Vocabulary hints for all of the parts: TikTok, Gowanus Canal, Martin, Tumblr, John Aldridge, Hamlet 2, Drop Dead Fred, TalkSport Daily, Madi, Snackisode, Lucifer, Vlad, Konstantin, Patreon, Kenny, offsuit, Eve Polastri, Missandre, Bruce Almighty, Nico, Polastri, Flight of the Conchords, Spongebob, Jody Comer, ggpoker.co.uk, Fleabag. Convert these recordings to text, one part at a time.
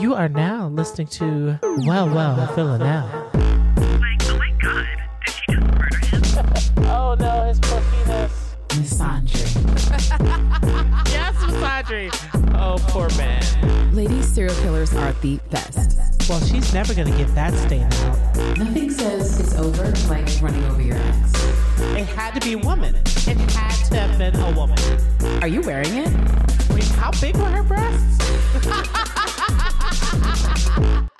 You are now listening to Well Well Villanelle. Like, oh my god, did she just murder him? Oh no, his poor penis. Missandre. Yes, Missandre. Oh, poor man. Ladies, serial killers are the best. Well, she's never going to get that stain out. Nothing says it's over like running over your ex. It had to be a woman. It had to have been a woman. Are you wearing it? Wait, how big were her breasts?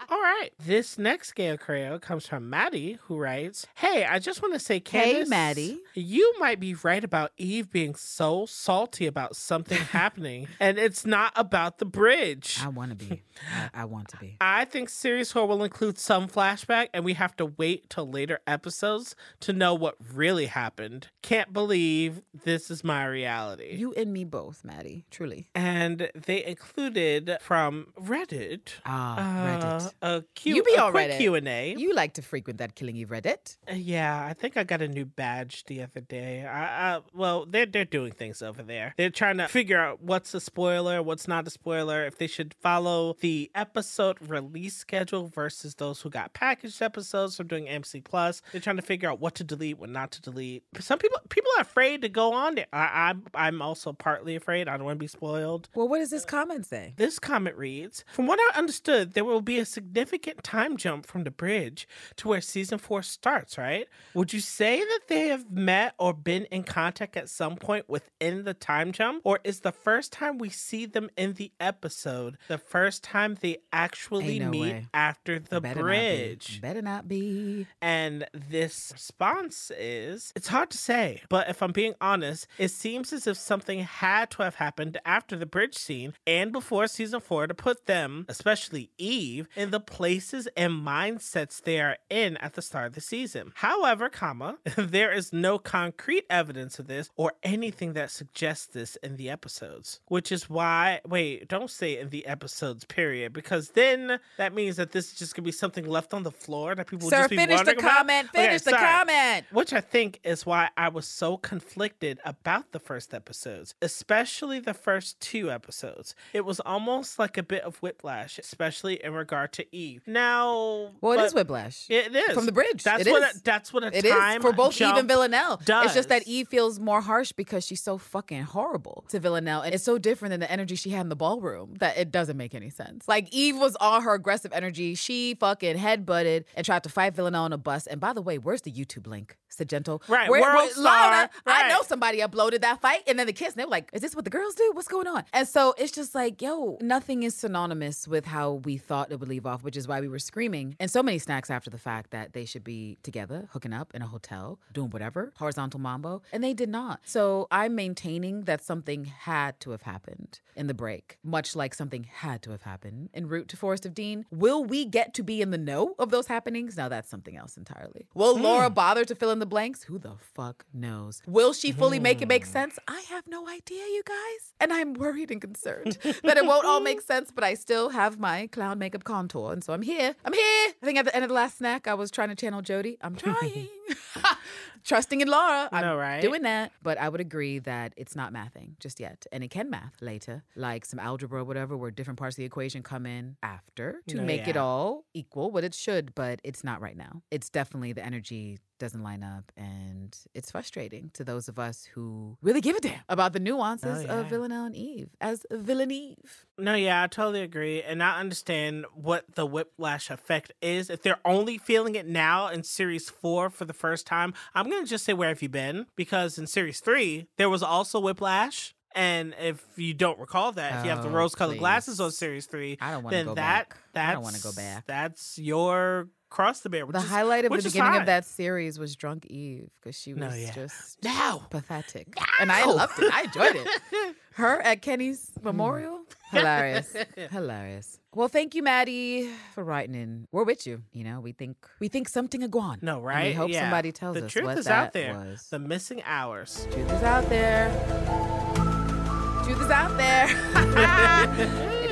All right. This next scarecrow comes from Maddie, who writes, "Hey, I just want to say, Candice, hey, Maddie, you might be right about Eve being so salty about something happening, and it's not about the bridge. I want to be. I think series 4 will include some flashback, and we have to wait till later episodes to know what really happened. Can't believe this is my reality." You and me both, Maddie. Truly. And they included from Reddit. Reddit. A quick Q&A. You like to frequent that Killing Eve Reddit. Yeah, I think I got a new badge the other day. They're doing things over there. They're trying to figure out what's a spoiler, what's not a spoiler, if they should follow the episode release schedule versus those who got packaged episodes from doing AMC+. They're trying to figure out what to delete, what not to delete. Some people are afraid to go on there. I'm also partly afraid. I don't want to be spoiled. Well, what does this comment say? This comment reads, "From what I understood, there will be a significant time jump from the bridge to where season 4 starts, right? Would you say that they have met or been in contact at some point within the time jump? Or is the first time we see them in the episode the first time they actually meet after the bridge?" Better not be. And this response is, "It's hard to say, but if I'm being honest, it seems as if something had to have happened after the bridge scene and before season 4 to put them, especially Eve, in the places and mindsets they are in at the start of the season. However, there is no concrete evidence of this or anything that suggests this in the episodes." Which is why, wait, don't say in the episodes, period, because then that means that this is just going to be something left on the floor that people will just be wondering about. Finish the comment! Which I think is why I was so conflicted about the first episodes, especially the first 2 episodes. It was almost like a bit of whiplash, especially in regard to Eve. Now, well, it is whiplash. It is from the bridge. That's what a time for both Eve and Villanelle does. It's just that Eve feels more harsh because she's so fucking horrible to Villanelle, and it's so different than the energy she had in the ballroom that it doesn't make any sense. Like, Eve was all her aggressive energy. She fucking headbutted and tried to fight Villanelle on a bus. And by the way, where's the YouTube link? Sagento. Right. World Star. I know somebody uploaded that fight and then the kids, and they were like, "Is this what the girls do? What's going on?" And so it's just like, yo, nothing is synonymous with how we thought it would leave off, which is why we were screaming and so many snacks after the fact that they should be together, hooking up in a hotel, doing whatever, horizontal mambo, and they did not. So I'm maintaining that something had to have happened in the break, much like something had to have happened en route to Forest of Dean. Will we get to be in the know of those happenings? Now that's something else entirely. Will Laura bother to fill in the blanks? Who the fuck knows? Will she fully make it make sense? I have no idea, you guys. And I'm worried and concerned that it won't all make sense, but I still have my clown makeup contour. And so I'm here. I think at the end of the last snack, I was trying to channel Jody. I'm trying. Trusting in Laura. I'm doing that. But I would agree that it's not mathing just yet. And it can math later, like some algebra or whatever, where different parts of the equation come in after to make it all equal what it should. But it's not right now. It's definitely the energy doesn't line up, and it's frustrating to those of us who really give a damn about the nuances of Villanelle and Eve as Villain Eve. No, yeah, I totally agree, and I understand what the whiplash effect is. If they're only feeling it now in Series 4 for the first time, I'm going to just say, where have you been? Because in Series 3, there was also whiplash. And if you don't recall that, if you have the rose-colored glasses on Series 3, I don't want to go back. That's your cross the bear. The highlight of the beginning of that series was Drunk Eve, because she was just pathetic. No! And I loved it. I enjoyed it. Her at Kenny's memorial? Hilarious. Well, thank you, Maddie, for writing in. We're with you. You know, we think something a gone. No, right? And we hope somebody tells us what that was. The missing hours. Truth is out there. It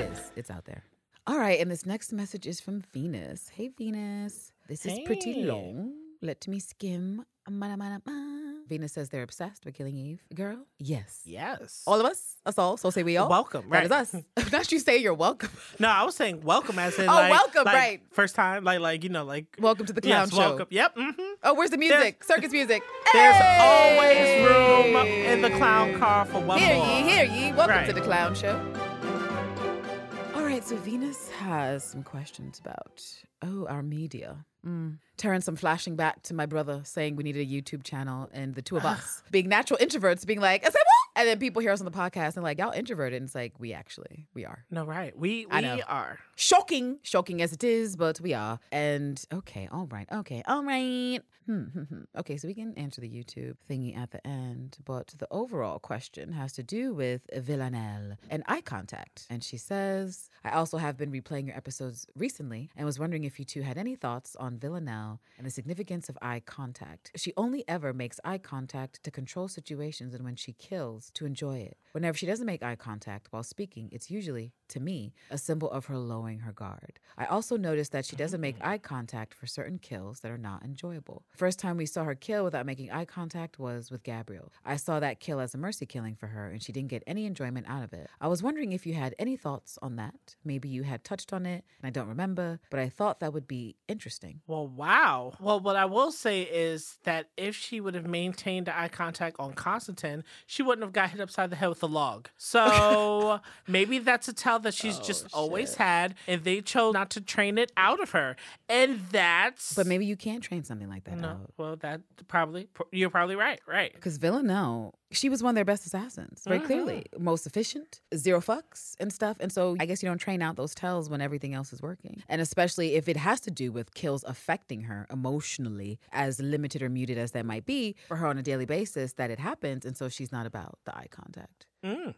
is. It's out there. All right, and this next message is from Venus. Hey, Venus. This is pretty long. Let me skim. Venus says they're obsessed with Killing Eve. Girl, yes. Yes. All of us. Us all. So say we all. Welcome. Right. That is us. Not you say you're welcome. No, I was saying welcome as in welcome, like, right. First time. Like, you know, like. Welcome to the clown show. Welcome. Yep. Mm-hmm. Oh, where's the music? Circus music. There's always room in the clown car for one more. Hear ye. Welcome to the clown show. All right, so Venus has some questions about, our media. Terrence, I'm flashing back to my brother saying we needed a YouTube channel and the two of us being natural introverts being like, I said what? And then people hear us on the podcast and like, y'all introverted. And it's like, we are. No, right. We are. Shocking as it is, but we are. And okay, all right. Okay, so we can answer the YouTube thingy at the end. But the overall question has to do with Villanelle and eye contact. And she says, I also have been replaying your episodes recently and was wondering if you two had any thoughts on Villanelle and the significance of eye contact. She only ever makes eye contact to control situations and when she kills, to enjoy it. Whenever she doesn't make eye contact while speaking, it's usually, to me, a symbol of her lowering her guard. I also noticed that she doesn't make eye contact for certain kills that are not enjoyable. First time we saw her kill without making eye contact was with Gabriel. I saw that kill as a mercy killing for her, and she didn't get any enjoyment out of it. I was wondering if you had any thoughts on that. Maybe you had touched on it, and I don't remember, but I thought that would be interesting. Well, wow. Well, what I will say is that if she would have maintained eye contact on Konstantin, she wouldn't have got hit upside the head with a log. So maybe that's a tell that she's always had, and they chose not to train it out of her. And that's... But maybe you can't train something like that out. Well, that probably... You're probably right. Because Villanelle... She was one of their best assassins, very clearly. Most efficient, zero fucks and stuff. And so I guess you don't train out those tells when everything else is working. And especially if it has to do with kills affecting her emotionally, as limited or muted as that might be, for her on a daily basis that it happens. And so she's not about the eye contact,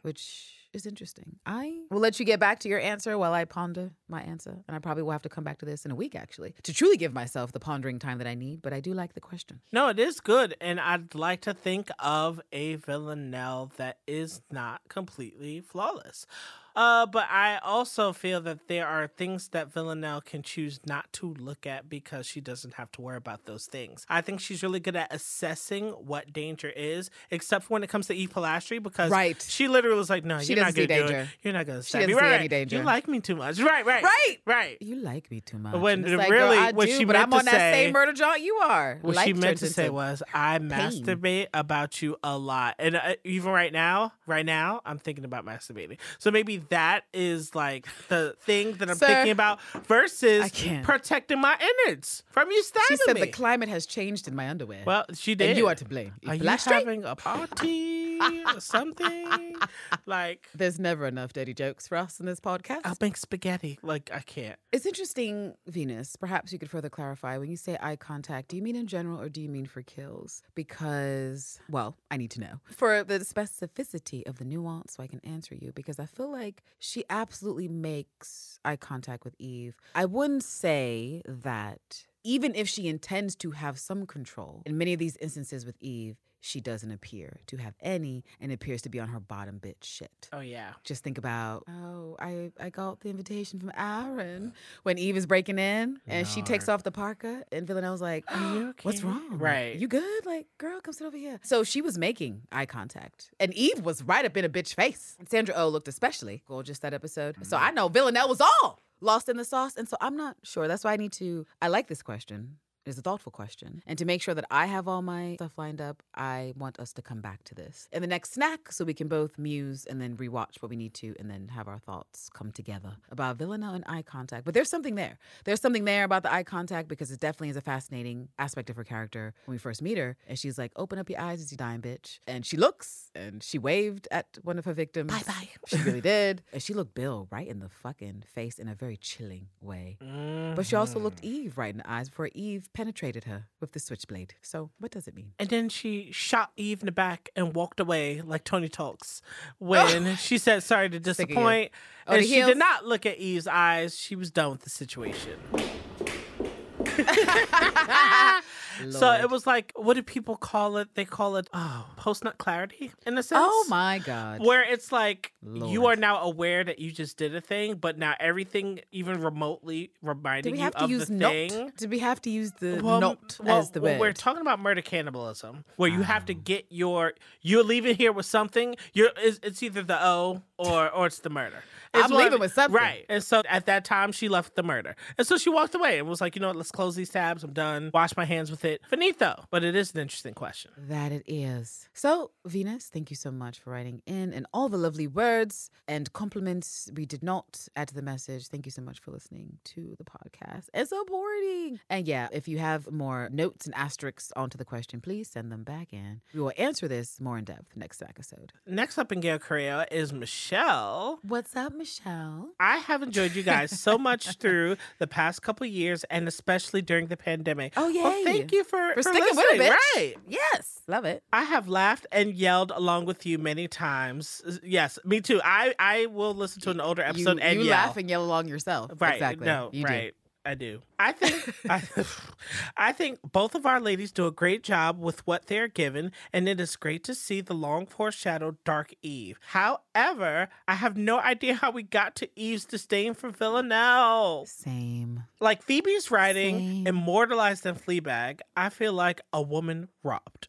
which... is interesting. I will let you get back to your answer while I ponder my answer. And I probably will have to come back to this in a week, actually, to truly give myself the pondering time that I need. But I do like the question. No, it is good. And I'd like to think of a Villanelle that is not completely flawless. But I also feel that there are things that Villanelle can choose not to look at because she doesn't have to worry about those things. I think she's really good at assessing what danger is, except for when it comes to Eve Polastri, because she literally was like, no, you're not going to do it. You're not going to stab me. She didn't see any danger. You like me too much. Right. You like me too much. When like, really, girl, what do, she meant to say... But I'm on that same murder joint you are. What she meant to say was, I masturbate about you a lot. And even right now, I'm thinking about masturbating. So maybe that is like the thing that I'm thinking about versus protecting my innards from you stabbing me. She said the climate has changed in my underwear. Well, she did. And you are to blame. Are you having a party or something? Like, there's never enough dirty jokes for us in this podcast. I'll make spaghetti. Like, I can't. It's interesting, Venus. Perhaps you could further clarify. When you say eye contact, do you mean in general or do you mean for kills? Because, well, I need to know. For the specificity of the nuance so I can answer you, because I feel like she absolutely makes eye contact with Eve. I wouldn't say that even if she intends to have some control, in many of these instances with Eve, she doesn't appear to have any and appears to be on her bottom bitch shit. Oh, yeah. Just think about, I got the invitation from Aaron when Eve is breaking in and she takes off the parka and Villanelle's like, are you okay? What's wrong? Right. Like, you good? Like, girl, come sit over here. So she was making eye contact and Eve was right up in a bitch face. Sandra Oh looked especially gorgeous that episode. Mm-hmm. So I know Villanelle was all lost in the sauce. And so I'm not sure. That's why I like this question. It's a thoughtful question. And to make sure that I have all my stuff lined up, I want us to come back to this in the next snack so we can both muse and then rewatch what we need to and then have our thoughts come together about Villanelle and eye contact. But there's something there. There's something there about the eye contact because it definitely is a fascinating aspect of her character when we first meet her. And she's like, open up your eyes as you dying, bitch. And she looks and she waved at one of her victims. Bye-bye. She really did. And she looked Bill right in the fucking face in a very chilling way. Mm-hmm. But she also looked Eve right in the eyes before Eve penetrated her with the switchblade. So what does it mean? And then she shot Eve in the back and walked away like Tony Talks when she said sorry to disappoint. And she did not look at Eve's eyes. She was done with the situation. Lord. So it was like, what do people call it? They call it post-nut clarity, in a sense. Oh, my God. Where it's like, Lord, you are now aware that you just did a thing, but now everything, even remotely reminding you of the thing. Did we have to use the not as the word? We're talking about murder cannibalism, where you have to get your... You're leaving here with something. It's either the O or it's the murder. I'm leaving with something. Right. And so at that time, she left the murder. And so she walked away and was like, you know what, let's close these tabs. I'm done. Wash my hands with it. Finito. But it is an interesting question. That it is. So, Venus, thank you so much for writing in and all the lovely words and compliments we did not add to the message. Thank you so much for listening to the podcast. It's so boring. And yeah, if you have more notes and asterisks onto the question, please send them back in. We will answer this more in depth next episode. Next up in Gale Korea is Michelle. What's up, Michelle? I have enjoyed you guys so much through the past couple years, and especially during the pandemic. Oh, yay. Well, thank you for sticking listening. With it, bitch. Right. Yes. Love it. I have laughed and yelled along with you many times. Yes, me too. I will listen to an older episode and you yell. You laugh and yell along yourself. Right. Exactly. No, you right. Do. I do. I think both of our ladies do a great job with what they're given, and it is great to see the long foreshadowed Dark Eve. However, I have no idea how we got to Eve's disdain for Villanelle. Same. Like Phoebe's writing, Same. Immortalized in Fleabag, I feel like a woman robbed.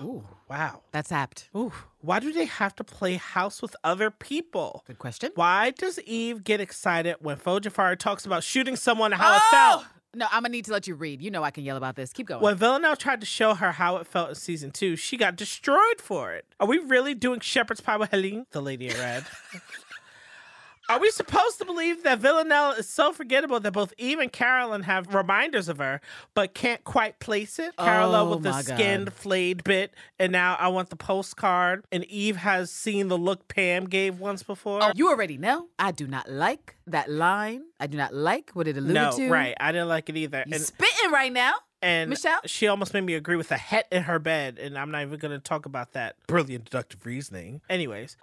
Wow. Ooh. Wow. That's apt. Ooh. Why do they have to play house with other people? Good question. Why does Eve get excited when Fo Jafari talks about shooting someone how it felt? No, I'm going to need to let you read. You know I can yell about this. Keep going. When Villanelle tried to show her how it felt in season 2, she got destroyed for it. Are we really doing shepherd's pie with Helene? The lady in red. Are we supposed to believe that Villanelle is so forgettable that both Eve and Carolyn have reminders of her, but can't quite place it? Carolyn with the skinned, flayed bit, and now I want the postcard, and Eve has seen the look Pam gave once before. Oh, you already know. I do not like that line. I do not like what it alluded to. No, right. I didn't like it either. You're spitting right now. And Michelle? She almost made me agree with a het in her bed, and I'm not even going to talk about that. Brilliant deductive reasoning. Anyways,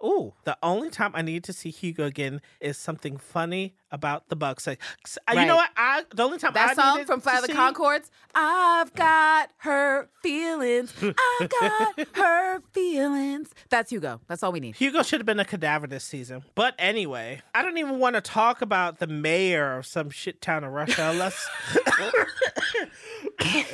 the only time I need to see Hugo again is something funny about the Bucks. Like, right. You know what? The only time that I song from Flight of the Conchords, I've got her feelings. I've got her feelings. That's Hugo. That's all we need. Hugo should have been a cadaver this season. But anyway, I don't even want to talk about the mayor of some shit town in Russia. Let's...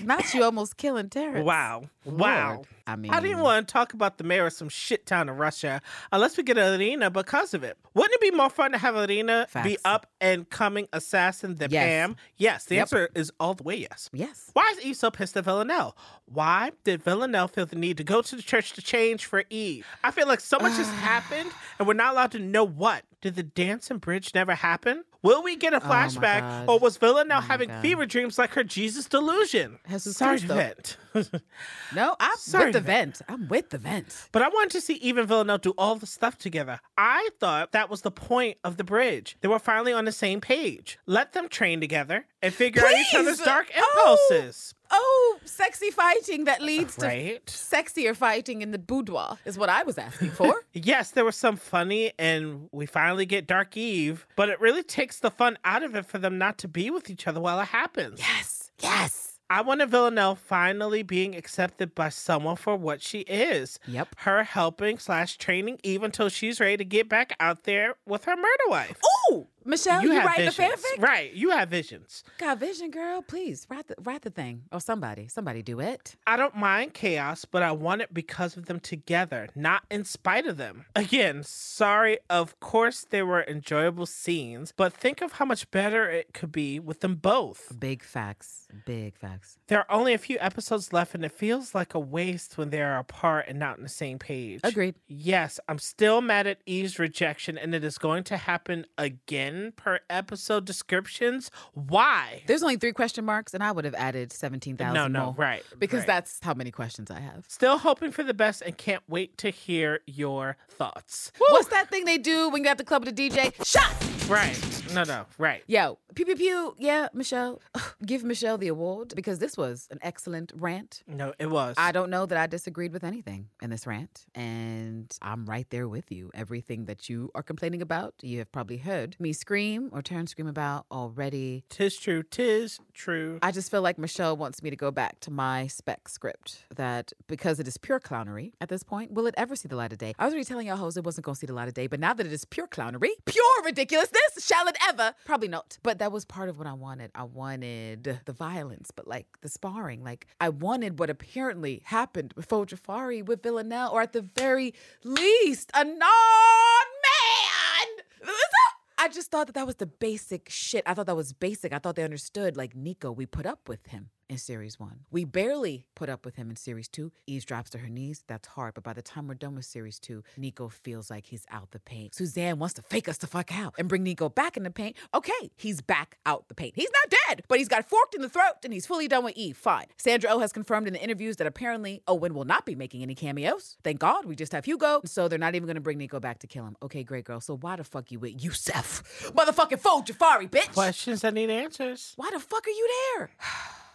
Not you almost killing Terrence. Wow. Lord. Wow. I mean, I didn't want to talk about the mayor of some shit town in Russia unless we get Edina because of it. Wouldn't it be more fun to have Edina be up and coming assassin than Pam? Yes. The answer is all the way yes. Yes. Why is Eve so pissed at Villanelle? Why did Villanelle feel the need to go to the church to change for Eve? I feel like so much has happened and we're not allowed to know what. Did the dance and bridge never happen? Will we get a flashback, or was Villanelle having fever dreams like her Jesus delusion? Sorry to vent. No, I'm with the vent. I'm with the vent. But I wanted to see Eve and Villanelle do all the stuff together. I thought that was the point of the bridge. They were finally on the same page. Let them train together and figure out each other's dark impulses. Oh, sexy fighting that leads to sexier fighting in the boudoir is what I was asking for. Yes, there was some funny, and we finally get Dark Eve, but it really takes the fun out of it for them not to be with each other while it happens. Yes, yes. I wanted Villanelle finally being accepted by someone for what she is. Yep. Her helping / training Eve until she's ready to get back out there with her murder wife. Ooh! Michelle, you writing a fanfic? Right. You have visions. Got vision, girl. Please, write the thing. Or somebody. Somebody do it. I don't mind chaos, but I want it because of them together, not in spite of them. Again, sorry. Of course, there were enjoyable scenes, but think of how much better it could be with them both. Big facts. Big facts. There are only a few episodes left, and it feels like a waste when they are apart and not on the same page. Agreed. Yes, I'm still mad at Eve's rejection, and it is going to happen again. Per episode descriptions. Why? There's only 3 question marks, and I would have added 17,000 more. No, right. Because that's how many questions I have. Still hoping for the best and can't wait to hear your thoughts. Woo! What's that thing they do when you got the club with the DJ? Shots! Right. No, right. Yo, Pew, pew, pew. Yeah, Michelle. Give Michelle the award because this was an excellent rant. No, it was. I don't know that I disagreed with anything in this rant. And I'm right there with you. Everything that you are complaining about, you have probably heard me scream or Taryn scream about already. Tis true. Tis true. I just feel like Michelle wants me to go back to my spec script that because it is pure clownery at this point, will it ever see the light of day? I was already telling y'all hoes it wasn't going to see the light of day, but now that it is pure clownery, pure ridiculousness, shall it ever? Probably not. But that was part of what I wanted. I wanted the violence, but like the sparring. Like I wanted what apparently happened with Fo Jafari, with Villanelle, or at the very least, a non-man. I just thought that was the basic shit. I thought that was basic. I thought they understood. Like Nico, we put up with him in series one. We barely put up with him in series two. Eve drops to her knees. That's hard. But by the time we're done with series two, Nico feels like he's out the paint. Suzanne wants to fake us the fuck out and bring Nico back in the paint. Okay, he's back out the paint. He's not dead, but he's got forked in the throat and he's fully done with Eve. Fine. Sandra Oh has confirmed in the interviews that apparently Owen will not be making any cameos. Thank God. We just have Hugo. So they're not even going to bring Nico back to kill him. Okay, great girl. So why the fuck you with Youssef? Motherfucking Fo Jafari, bitch. Questions that need answers. Why the fuck are you there?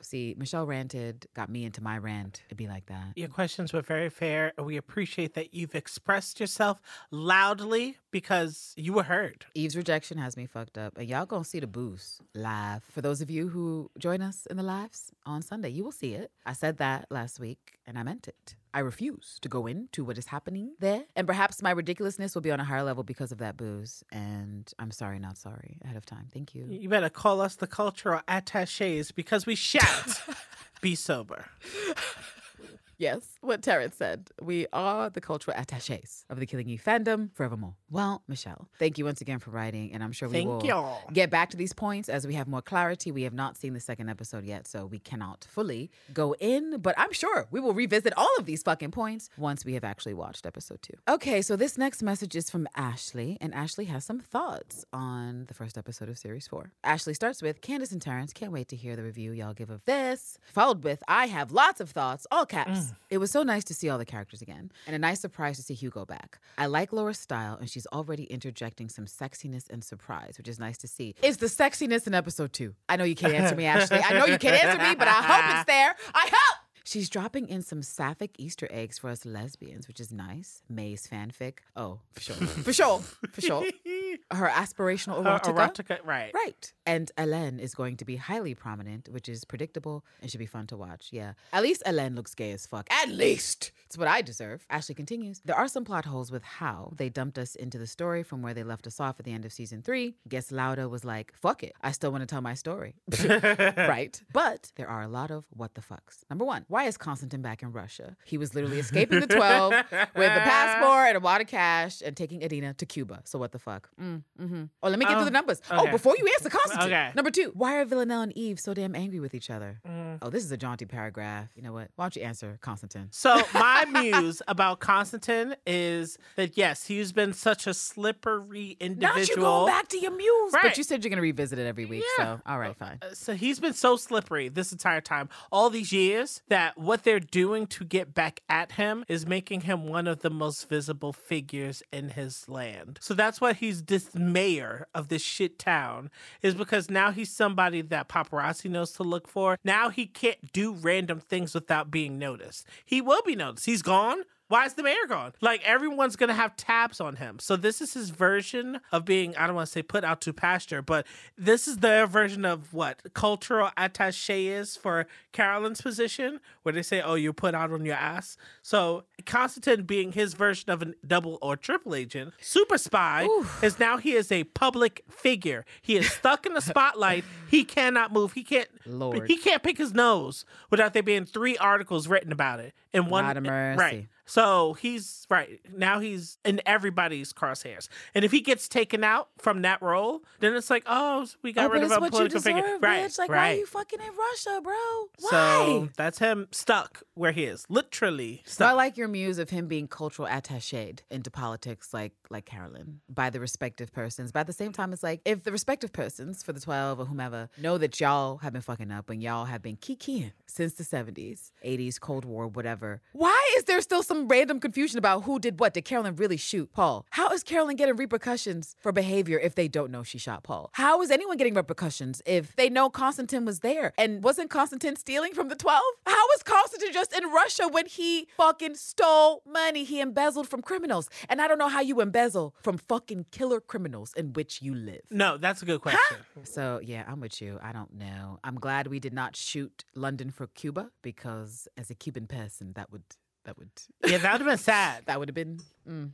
See, Michelle ranted, got me into my rant. It'd be like that. Your questions were very fair. We appreciate that you've expressed yourself loudly because you were heard. Eve's rejection has me fucked up. And y'all gonna see the boost live. For those of you who join us in the lives on Sunday, you will see it. I said that last week and I meant it. I refuse to go into what is happening there. And perhaps my ridiculousness will be on a higher level because of that booze. And I'm sorry, not sorry, ahead of time. Thank you. You better call us the cultural attaches because we shout, be sober. Yes, what Taryn said. We are the cultural attaches of the Killing Eve fandom forevermore. Well, Michelle, thank you once again for writing, and I'm sure we will get back to these points as we have more clarity. We have not seen the second episode yet, so we cannot fully go in, but I'm sure we will revisit all of these fucking points once we have actually watched episode 2. Okay, so this next message is from Ashley, and Ashley has some thoughts on the first episode of Series 4. Ashley starts with, Candice and Terrence, can't wait to hear the review y'all give of this. Followed with, I have lots of thoughts, all caps. It was so nice to see all the characters again, and a nice surprise to see Hugo back. I like Laura's style, and she's already interjecting some sexiness and surprise, which is nice to see. It's the sexiness in episode 2. I know you can't answer me, Ashley. I know you can't answer me, but I hope it's there. I hope! She's dropping in some sapphic Easter eggs for us lesbians, which is nice. May's fanfic. Oh, for sure. For sure. For sure. Her aspirational erotica. Erotica, right. Right. And Helene is going to be highly prominent, which is predictable and should be fun to watch. Yeah. At least Helene looks gay as fuck. At least. It's what I deserve. Ashley continues. There are some plot holes with how they dumped us into the story from where they left us off at the end of season 3. Guess Lauda was like, fuck it. I still want to tell my story. Right. But there are a lot of what the fucks. Number one. Why is Konstantin back in Russia? He was literally escaping the 12 with a passport and a wad of cash and taking Edina to Cuba. So what the fuck? Oh, let me get through the numbers. Okay. Oh, before you answer Konstantin. Okay. Number two, why are Villanelle and Eve so damn angry with each other? Oh, this is a jaunty paragraph. You know what? Why don't you answer Konstantin? So my muse about Konstantin is that, yes, he's been such a slippery individual. Not you going back to your muse. Right. But you said you're going to revisit it every week. Yeah. So, all right, fine. So he's been so slippery this entire time. All these years that what they're doing to get back at him is making him one of the most visible figures in his land. So that's why he's this mayor of this shit town, is because now he's somebody that paparazzi knows to look for. Now he can't do random things without being noticed. He will be noticed. He's gone. Why is the mayor gone? Like, everyone's going to have tabs on him. So this is his version of being, I don't want to say put out to pasture, but this is their version of what cultural attaché is for Carolyn's position, where they say, oh, you're put out on your ass. So Konstantin, being his version of a double or triple agent, super spy, is now he is a public figure. He is stuck in the spotlight. He cannot move. He can't. Lord. He can't pick his nose without there being 3 articles written about it in one. Not a mercy. Right. So he's right now. He's in everybody's crosshairs, and if he gets taken out from that role, then it's like, oh, we got rid of our political figure. Right? Like, why are you fucking in Russia, bro? Why? So that's him stuck where he is, literally stuck. So I like your muse of him being cultural attached into politics, like Carolyn, by the respective persons. But at the same time, it's like if the respective persons for the 12 or whomever know that y'all have been fucking up and y'all have been kikiing since the 70s, 80s, Cold War, whatever. Why is there still some some random confusion about who did what. Did Carolyn really shoot Paul? How is Carolyn getting repercussions for behavior if they don't know she shot Paul? How is anyone getting repercussions if they know Konstantin was there? And wasn't Konstantin stealing from the 12? How is Konstantin just in Russia when he fucking stole money? He embezzled from criminals. And I don't know how you embezzle from fucking killer criminals in which you live. No, that's a good question. Huh? So yeah, I'm with you. I don't know. I'm glad we did not shoot London for Cuba, because as a Cuban person, that would. Yeah, that would have been sad. That would have been.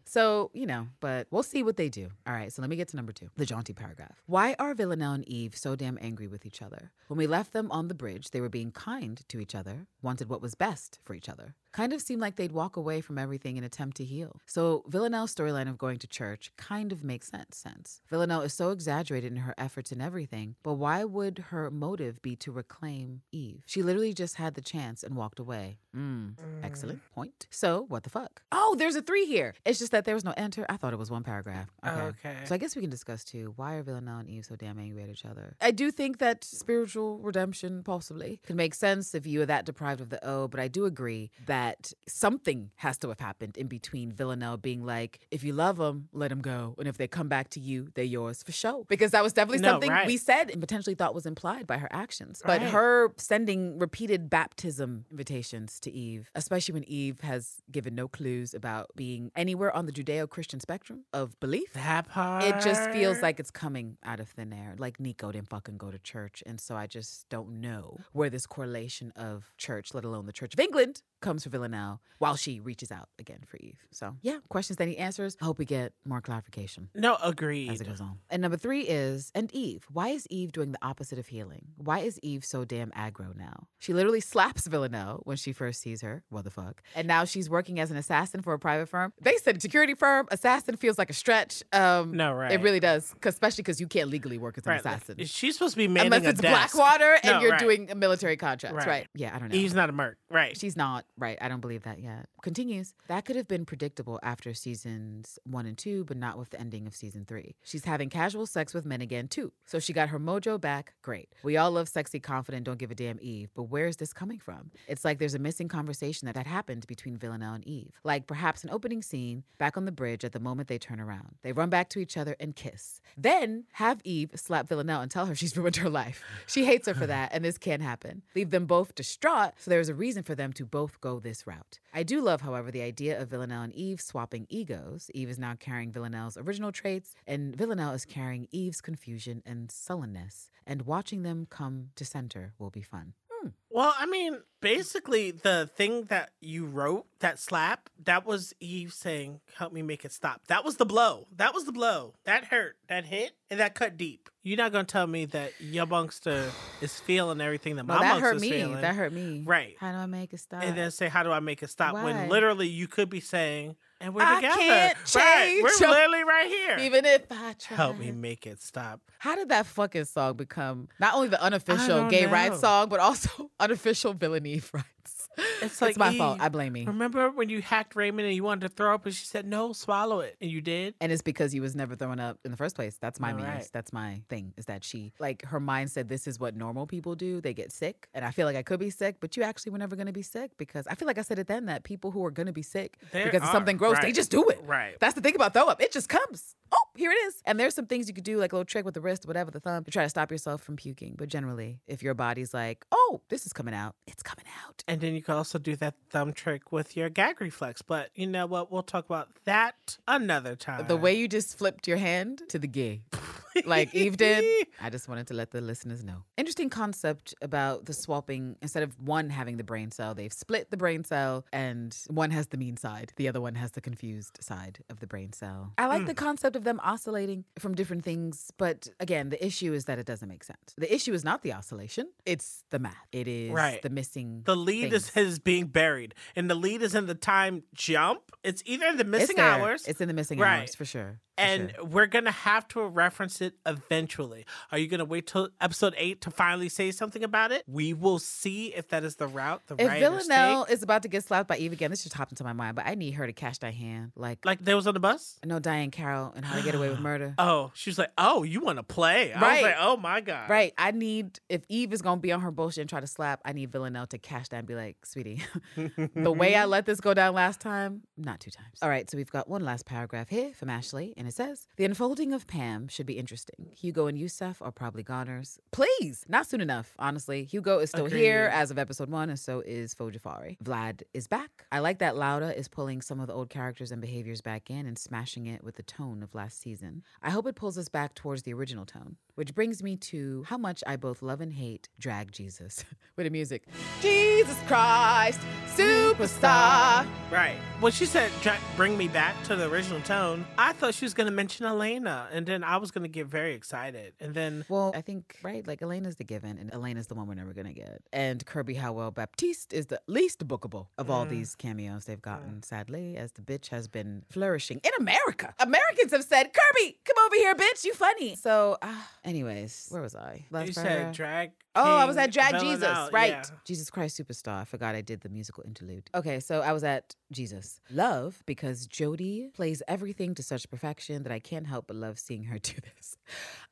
So, you know, but we'll see what they do. All right, so let me get to number 2, the jaunty paragraph. Why are Villanelle and Eve so damn angry with each other? When we left them on the bridge, they were being kind to each other, wanted what was best for each other. Kind of seemed like they'd walk away from everything and attempt to heal. So Villanelle's storyline of going to church kind of makes sense. Villanelle is so exaggerated in her efforts and everything, but why would her motive be to reclaim Eve? She literally just had the chance and walked away. Excellent point. So what the fuck? Oh, there's a 3 here. It's just that there was no enter. I thought it was one paragraph. Okay. So I guess we can discuss too. Why are Villanelle and Eve so damn angry at each other? I do think that spiritual redemption possibly can make sense if you are that deprived of the O, but I do agree that something has to have happened in between Villanelle being like, if you love them, let them go. And if they come back to you, they're yours for show. Because that was definitely something we said and potentially thought was implied by her actions. But her sending repeated baptism invitations to Eve, especially when Eve has given no clues about being anywhere on the Judeo-Christian spectrum of belief. That part. It just feels like it's coming out of thin air. Like Nico didn't fucking go to church. And so I just don't know where this correlation of church, let alone the Church of England, comes for Villanelle while she reaches out again for Eve. So yeah, questions that he answers. I hope we get more clarification. No, agreed. As it goes on. And number 3 is, and Eve. Why is Eve doing the opposite of healing? Why is Eve so damn aggro now? She literally slaps Villanelle when she first sees her. What the fuck? And now she's working as an assassin for a private firm. They said security firm. Assassin feels like a stretch. It really does, especially because you can't legally work as an assassin. Like, she's supposed to be manning unless it's a desk. Blackwater and you're doing a military contract, right? Yeah, I don't know. Eve's not a merc, right? She's not, right? I don't believe that yet. Continues. That could have been predictable after seasons 1 and 2, but not with the ending of season 3. She's having casual sex with men again too, so she got her mojo back. Great. We all love sexy, confident, don't give a damn Eve, but where is this coming from? It's like there's a missing conversation that had happened between Villanelle and Eve, like perhaps an opening scene back on the bridge at the moment they turn around. They run back to each other and kiss. Then have Eve slap Villanelle and tell her she's ruined her life. She hates her for that, and this can't happen. Leave them both distraught, so there's a reason for them to both go this route. I do love, however, the idea of Villanelle and Eve swapping egos. Eve is now carrying Villanelle's original traits, and Villanelle is carrying Eve's confusion and sullenness. And watching them come to center will be fun. Well, I mean, basically the thing that you wrote, that slap, that was Eve saying, help me make it stop. That was the blow. That was the blow. That hurt. That hit. And that cut deep. You're not going to tell me that your bunkster is feeling everything that my bunkster is feeling. That hurt me. Right. How do I make it stop? And then say, how do I make it stop? Why? When literally you could be saying... And we're together. I can't change. We're literally right here. Even if I try. Help me make it stop. How did that fucking song become not only the unofficial gay rights song, but also unofficial villainy rights? It's like, it's my fault. I blame me. Remember when you hacked Raymond and you wanted to throw up and she said, no, swallow it. And you did? And it's because you was never throwing up in the first place. That's my meanness. Right. That's my thing, is that she, like, her mind said, this is what normal people do. They get sick. And I feel like I could be sick, but you actually were never going to be sick, because I feel like I said it then, that people who are going to be sick because of something gross, they just do it. Right. That's the thing about throw up. It just comes. Oh, here it is. And there's some things you could do, like a little trick with the wrist, whatever, the thumb, to try to stop yourself from puking. But generally, if your body's like, oh, this is coming out, it's coming out. And then you could also do that thumb trick with your gag reflex. But you know what? We'll talk about that another time. The way you just flipped your hand to the gay. Like Eve did. I just wanted to let the listeners know. Interesting concept about the swapping. Instead of one having the brain cell, they've split the brain cell, and one has the mean side. The other one has the confused side of the brain cell. I like the concept of them oscillating from different things. But again, the issue is that it doesn't make sense. The issue is not the oscillation. It's the math. It is the missing the lead things. Is being buried. And the lead is in the time jump. It's either in the missing hours. It's in the missing hours for sure. And we're going to have to reference it eventually. Are you going to wait till episode 8 to finally say something about it? We will see if that is the route, the right mistake. If Villanelle is about to get slapped by Eve again, this just hopped into my mind, but I need her to catch Diane. Like they was on the bus? No, Diane Carroll and How to Get Away with Murder. Oh, she was like, oh, you want to play? Right. I was like, oh my God. Right. I need, if Eve is going to be on her bullshit and try to slap, I need Villanelle to catch that and be like, sweetie, the way I let this go down last time, not 2 times. All right, so we've got one last paragraph here from Ashley. And it says, the unfolding of Pam should be interesting. Hugo and Youssef are probably goners. Please, not soon enough, honestly. Hugo is still here as of episode 1, and so is Fo Jafari. Vlad is back. I like that Lauda is pulling some of the old characters and behaviors back in and smashing it with the tone of last season. I hope it pulls us back towards the original tone, which brings me to how much I both love and hate drag Jesus with the music. Jesus Christ, superstar. Right. Well, she said, bring me back to the original tone. I thought she was going to mention Elena, and then I was going to get very excited. And then, well, I think, right, like Elena's the given, and Elena's the one we're never going to get. And Kirby Howell Baptiste is the least bookable of all these cameos they've gotten, sadly, as the bitch has been flourishing in America. Americans have said, Kirby, come over here, bitch, you funny. So, anyways, where was I? You said drag. I was at Drag Jesus, right. Yeah. Jesus Christ Superstar. I forgot I did the musical interlude. Okay, so I was at Jesus. Love, because Jody plays everything to such perfection that I can't help but love seeing her do this.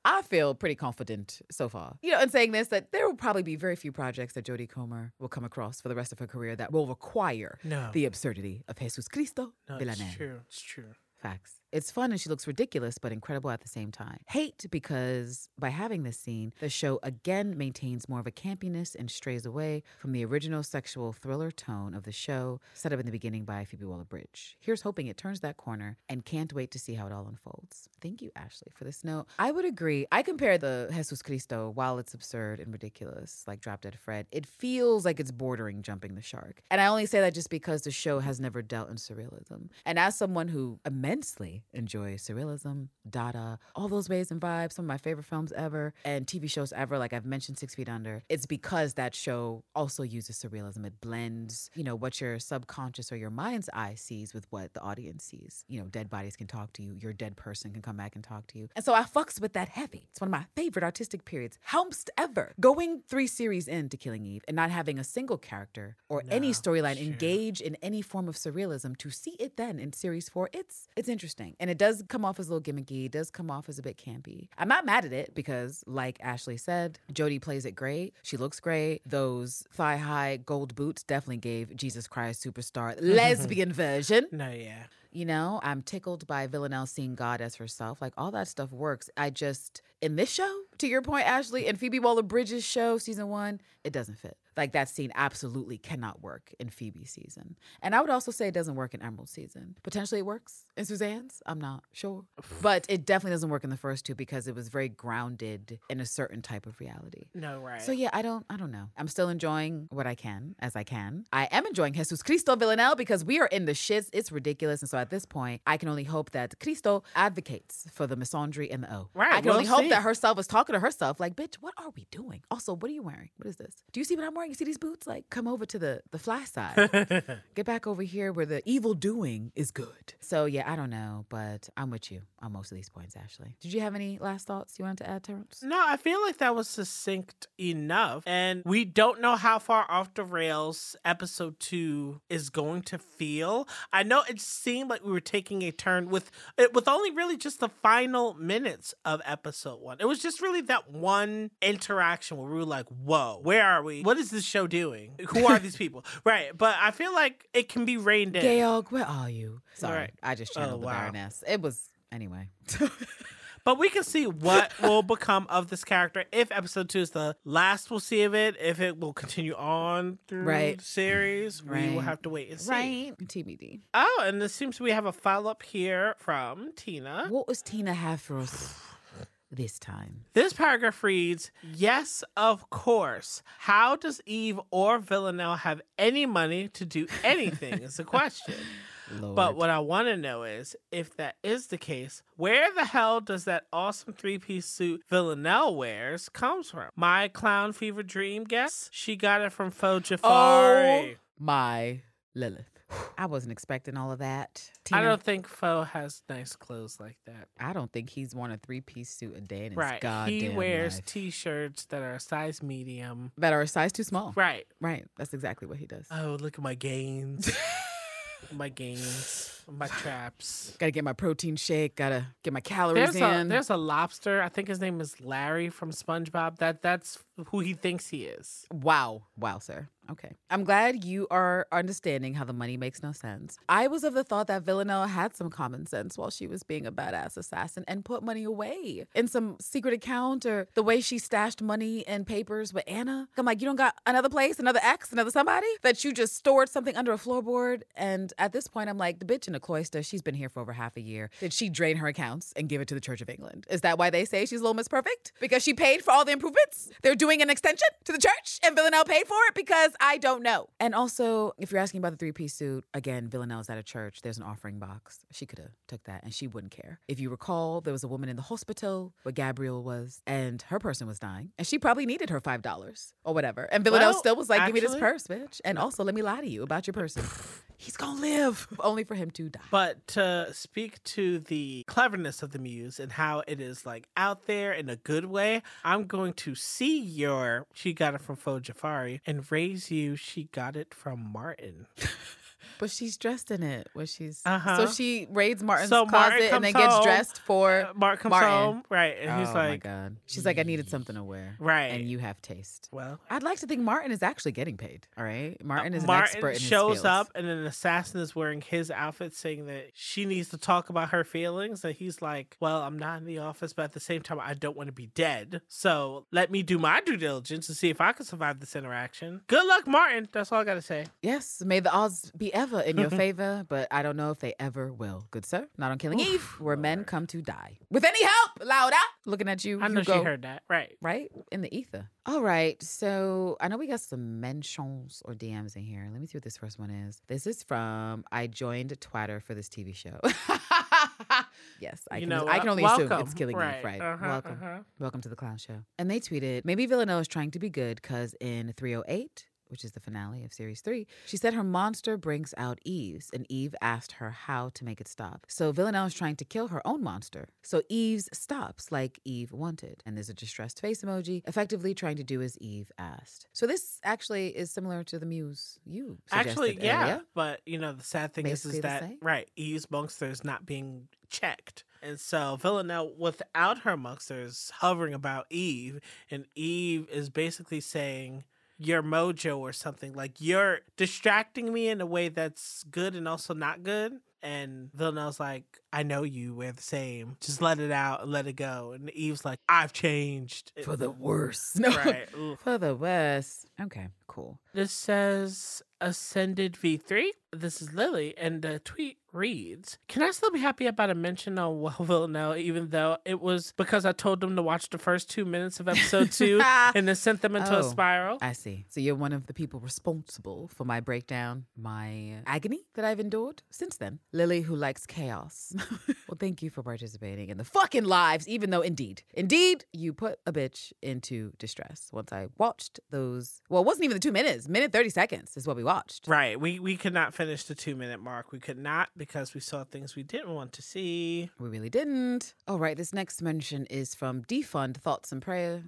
I feel pretty confident so far. You know, in saying this, that there will probably be very few projects that Jody Comer will come across for the rest of her career that will require the absurdity of Jesus Cristo. No, Villanelle. It's true. It's true. Facts. It's fun and she looks ridiculous, but incredible at the same time. Hate, because by having this scene, the show again maintains more of a campiness and strays away from the original sexual thriller tone of the show set up in the beginning by Phoebe Waller-Bridge. Here's hoping it turns that corner, and can't wait to see how it all unfolds. Thank you, Ashley, for this note. I would agree. I compare the Jesus Cristo, while it's absurd and ridiculous, like Drop Dead Fred, it feels like it's bordering Jumping the Shark. And I only say that just because the show has never dealt in surrealism. And as someone who immensely enjoy surrealism, Dada, all those ways and vibes, some of my favorite films ever and TV shows ever, like I've mentioned 6 Feet Under. It's because that show also uses surrealism. It blends, you know, what your subconscious or your mind's eye sees with what the audience sees. You know, dead bodies can talk to you. Your dead person can come back and talk to you. And so I fucks with that heavy. It's one of my favorite artistic periods. Helmst ever. Going 3 series into Killing Eve and not having a single character or any storyline engage in any form of surrealism, to see it then in series 4, it's interesting. And it does come off as a little gimmicky. It does come off as a bit campy. I'm not mad at it because, like Ashley said, Jody plays it great. She looks great. Those thigh-high gold boots definitely gave Jesus Christ Superstar lesbian version. No, yeah. You know, I'm tickled by Villanelle seeing God as herself. Like, all that stuff works. I just, in this show, to your point, Ashley, in Phoebe Waller-Bridge's show, season 1, it doesn't fit. Like, that scene absolutely cannot work in Phoebe's season. And I would also say it doesn't work in Emerald's season. Potentially it works in Suzanne's. I'm not sure. But it definitely doesn't work in the first 2 because it was very grounded in a certain type of reality. No, right. So, yeah, I don't know. I'm still enjoying what I can, as I can. I am enjoying Jesus Cristo Villanelle because we are in the shits. It's ridiculous. And so at this point, I can only hope that Cristo advocates for the Missandre and the O. Right. I can only hope that herself is talking to herself like, bitch, what are we doing? Also, what are you wearing? What is this? Do you see what I'm wearing? You see these boots? Like, come over to the fly side. Get back over here where the evil doing is good. So, yeah, I don't know, but I'm with you on most of these points, Ashley. Did you have any last thoughts you wanted to add, Terrence? No, I feel like that was succinct enough. And we don't know how far off the rails episode 2 is going to feel. I know it seemed like we were taking a turn with only really just the final minutes of episode 1. It was just really that one interaction where we were like, whoa, where are we? What is this show doing? Who are these people? Right. But I feel like it can be reined in. Georg, where are you? Sorry. Right. I just channeled the Baroness. It was, anyway. But we can see what will become of this character if episode 2 is the last we'll see of it. If it will continue on through the series, we will have to wait and see. Right. TBD. Oh, and it seems we have a follow-up here from Tina. What does Tina have for us? This time. This paragraph reads, yes, of course. How does Eve or Villanelle have any money to do anything is the question. Lord. But what I want to know is, if that is the case, where the hell does that awesome 3-piece suit Villanelle wears comes from? My clown fever dream guess? She got it from Fo Jafari. Oh my Lilith. I wasn't expecting all of that. Tina, I don't think Fo has nice clothes like that. I don't think he's worn a three-piece suit a day in his goddamn life. He wears T-shirts that are a size medium. That are a size too small. Right. Right. That's exactly what he does. Oh, look at my gains. My traps. Gotta get my protein shake. Gotta get my calories in. There's a lobster. I think his name is Larry from SpongeBob. That's who he thinks he is. Wow. Wow, sir. Okay. I'm glad you are understanding how the money makes no sense. I was of the thought that Villanelle had some common sense while she was being a badass assassin and put money away in some secret account, or the way she stashed money and papers with Anna. I'm like, you don't got another place, another ex, another somebody that you just stored something under a floorboard? And at this point, I'm like, the bitch in a cloister, she's been here for over half a year. Did she drain her accounts and give it to the Church of England? Is that why they say she's Little Miss Perfect? Because she paid for all the improvements? They're doing an extension to the church and Villanelle paid for it? Because I don't know. And also, if you're asking about the three-piece suit, again, Villanelle's at a church. There's an offering box. She could have took that and she wouldn't care. If you recall, there was a woman in the hospital where Gabrielle was, and her person was dying, and she probably needed her $5 or whatever. And Villanelle still was like, give me this purse, bitch. And also, let me lie to you about your person. He's gonna live, only for him to die. But to speak to the cleverness of the muse and how it is like out there in a good way, I'm going to see your she got it from Fo Jafari and raise you she got it from Martin. But she's dressed in it. So she raids Martin's closet and then gets dressed for Martin. Right. And he's like, oh my God. She's like, I needed something to wear. Right. And you have taste. Well, I'd like to think Martin is actually getting paid. All right. Martin is an expert in his field. Martin shows up and an assassin is wearing his outfit saying that she needs to talk about her feelings. And he's like, well, I'm not in the office, but at the same time, I don't want to be dead. So let me do my due diligence and see if I can survive this interaction. Good luck, Martin. That's all I got to say. Yes. May the odds be ever in your favor, but I don't know if they ever will. Good sir, not on Killing Eve, where men come to die. With any help, Laura! Looking at you, I know Hugo. She heard that. Right. Right? In the ether. All right, so I know we got some mentions or DMs in here. Let me see what this first one is. This is from, I joined Twitter for this TV show. Yes, I can only assume it's Killing Eve, right? Welcome to the clown show. And they tweeted, maybe Villanelle is trying to be good because in 308... which is the finale of series 3, she said her monster brings out Eve's, and Eve asked her how to make it stop. So Villanelle is trying to kill her own monster. So Eve's stops like Eve wanted. And there's a distressed face emoji, effectively trying to do as Eve asked. So this actually is similar to the muse you suggested. Actually, yeah. Earlier. But, you know, the sad thing is that, Eve's monster is not being checked. And so Villanelle, without her monster, is hovering about Eve. And Eve is basically saying, your mojo or something, like you're distracting me in a way that's good and also not good. And Villanelle's like, I know you, we're the same. Just let it out and let it go. And Eve's like, I've changed. For the worse. No. Right. For the worse. Okay, cool. This says Ascended V3. This is Lily. And the tweet reads, can I still be happy about a mention on Well Well Now, even though it was because I told them to watch the first 2 minutes of episode 2 and then sent them into a spiral? I see. So you're one of the people responsible for my breakdown, my agony that I've endured since then. Lily, who likes chaos. Well, thank you for participating in the fucking lives, even though indeed, you put a bitch into distress. Once I watched those, well, it wasn't even the 2 minutes, minute 30 seconds is what we watched. Right. We could not finish the 2 minute mark. We could not, because we saw things we didn't want to see. We really didn't. All right, this next mention is from Defund Thoughts and Prayer.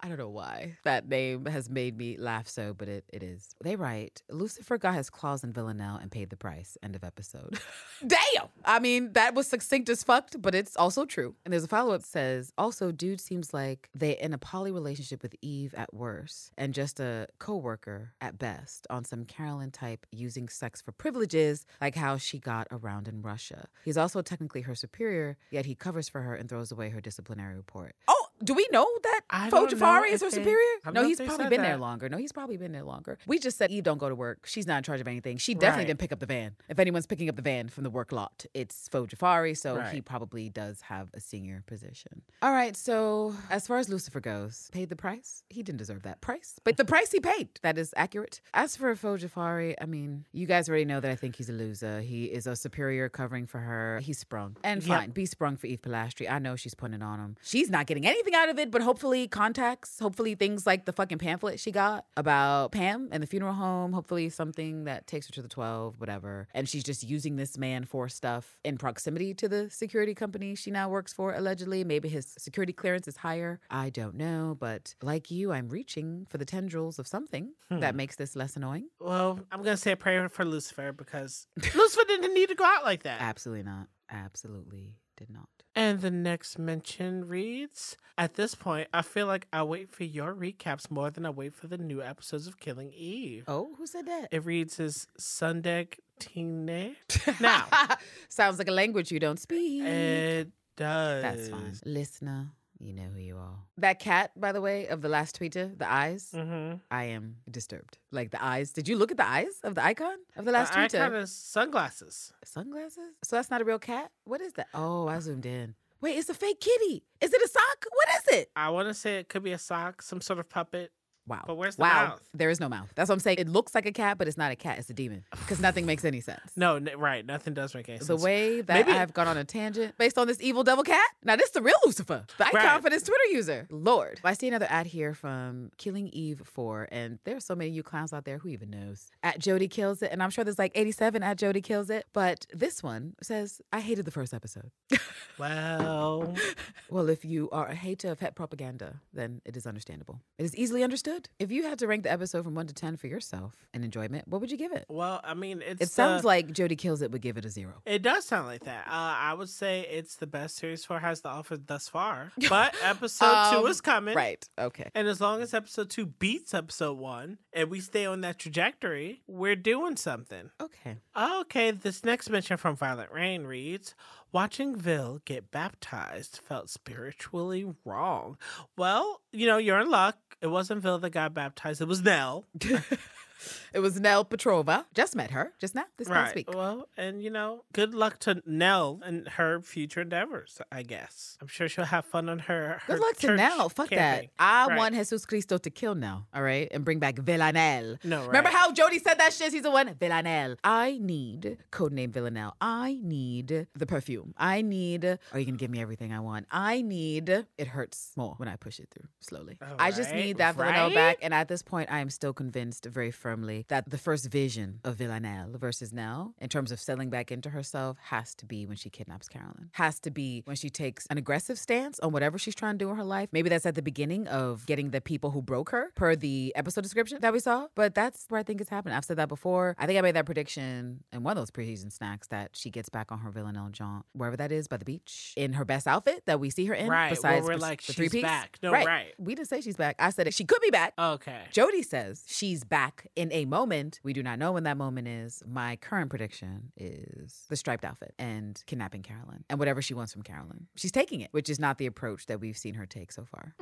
I don't know why that name has made me laugh so, but it is. They write, Lucifer got his claws in Villanelle and paid the price. End of episode. Damn! I mean, that was succinct as fucked, but it's also true. And there's a follow-up that says, also, dude seems like they in a poly relationship with Eve at worst and just a coworker at best on some Carolyn type using sex for privileges, like how she got around in Russia. He's also technically her superior, yet he covers for her and throws away her disciplinary report. Oh! Do we know that Fo Jafari is her superior? No, he's probably been there longer. We just said Eve don't go to work. She's not in charge of anything. She definitely didn't pick up the van. If anyone's picking up the van from the work lot, it's Fo Jafari, so he probably does have a senior position. All right, so as far as Lucifer goes, paid the price. He didn't deserve that price, but the price he paid, that is accurate. As for Fo Jafari, I mean, you guys already know that I think he's a loser. He is a superior covering for her. He's sprung. And fine, be sprung for Eve Polastri. I know she's putting it on him. She's not getting anything nothing out of it, but hopefully contacts, hopefully things like the fucking pamphlet she got about Pam and the funeral home, hopefully something that takes her to the 12, whatever. And she's just using this man for stuff in proximity to the security company she now works for, allegedly. Maybe his security clearance is higher. I don't know, but like you, I'm reaching for the tendrils of something that makes this less annoying. Well, I'm going to say a prayer for Lucifer, because Lucifer didn't need to go out like that. Absolutely not. Absolutely did not. And the next mention reads, at this point, I feel like I wait for your recaps more than I wait for the new episodes of Killing Eve. Oh, who said that? It reads as Sundag Tine. Now. Sounds like a language you don't speak. It does. That's fine. Listener, you know who you are. That cat, by the way, of the last Twitter, the eyes, I am disturbed. Like the eyes. Did you look at the eyes of the icon of the last Twitter? The icon is sunglasses. Sunglasses? So that's not a real cat? What is that? Oh, I zoomed in. Wait, it's a fake kitty. Is it a sock? What is it? I want to say it could be a sock, some sort of puppet. Wow. But where's the mouth? There is no mouth. That's what I'm saying. It looks like a cat, but it's not a cat. It's a demon. Because nothing makes any sense. No, right. Nothing does make any sense. The way that I've gone on a tangent based on this evil devil cat. Now, this is the real Lucifer. The icon for this Twitter user. Lord. I see another ad here from Killing Eve 4. And there are so many you clowns out there. Who even knows? At Jody Kills It. And I'm sure there's like 87 at Jody Kills It. But this one says, I hated the first episode. Well. Well, if you are a hater of het propaganda, then it is understandable. It is easily understood. If you had to rank the episode from 1 to 10 for yourself and enjoyment, what would you give it? Well, I mean, it sounds like Jody Kills It would give it a 0. It does sound like that. I would say it's the best series 4 has to offer thus far, but episode 2 is coming, right? Okay, and as long as episode 2 beats episode 1 and we stay on that trajectory, we're doing something. Okay. This next mention from Violet Rain reads, watching Vil get baptized felt spiritually wrong. Well, you know, you're in luck. It wasn't Vil that got baptized. It was Nell. It was Nell Petrova. Just met her just now this past week. Well, and you know, good luck to Nell and her future endeavors, I guess. I'm sure she'll have fun on her good luck to Nell. Fuck camping. That. I want Jesus Cristo to kill Nell, all right? And bring back Villanelle. No, right. Remember how Jody said that shit? He's the one. Villanelle. I need codename Villanelle. I need the perfume. I need, are you going to give me everything I want? I need, it hurts more when I push it through slowly. All I just need that Villanelle back. And at this point, I am still convinced very firmly that the first vision of Villanelle versus Nell in terms of settling back into herself has to be when she kidnaps Carolyn. Has to be when she takes an aggressive stance on whatever she's trying to do in her life. Maybe that's at the beginning of getting the people who broke her per the episode description that we saw. But that's where I think it's happening. I've said that before. I think I made that prediction in one of those preseason snacks that she gets back on her Villanelle jaunt, wherever that is, by the beach, in her best outfit that we see her in. Right. Besides, well, we're like, she's three-piece. Back. No, right. We didn't say she's back. I said she could be back. Okay. Jody says she's back in a moment. We do not know when that moment is. My current prediction is the striped outfit and kidnapping Carolyn and whatever she wants from Carolyn. She's taking it, which is not the approach that we've seen her take so far.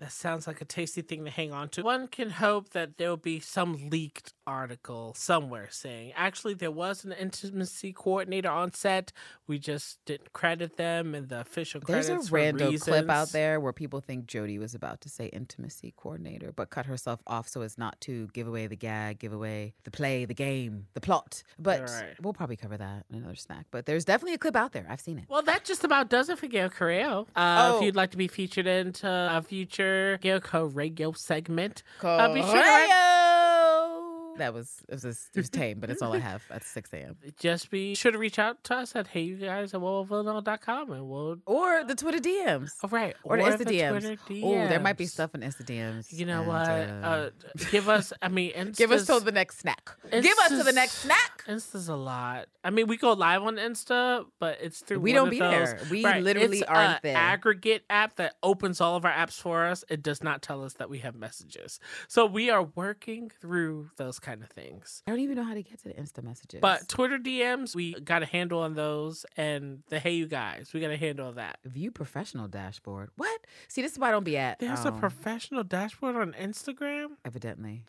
That sounds like a tasty thing to hang on to. One can hope that there'll be some leaked article somewhere saying, actually, there was an intimacy coordinator on set. We just didn't credit them in the official credits. There's a random clip out there where people think Jody was about to say intimacy coordinator, but cut herself off so as not to give away the gag, give away the play, the game, the plot. But we'll probably cover that in another snack. But there's definitely a clip out there. I've seen it. Well, that just about does it for Gail Correo. If you'd like to be featured into a future Gail Correo segment, be sure it was tame, but it's all I have at 6 a.m. Just be sure to reach out to us at heyouguys@wellwellvillanelle.com and we'll... Or the Twitter DMs. Oh, right. Or the Insta DMs. Oh, there might be stuff in Insta DMs. You know what? Give us, give us till the next snack. Give us to the next snack. Insta's a lot. I mean, we go live on Insta, but it's through we one of those. We don't be there. We literally aren't there. It's an aggregate app that opens all of our apps for us. It does not tell us that we have messages. So we are working through those kind of things. I don't even know how to get to the Insta messages. But Twitter DMs, we got a handle on those, and the Hey You Guys, we got a handle on that. View professional dashboard. What? See, this is why I don't be at. There's a professional dashboard on Instagram? Evidently.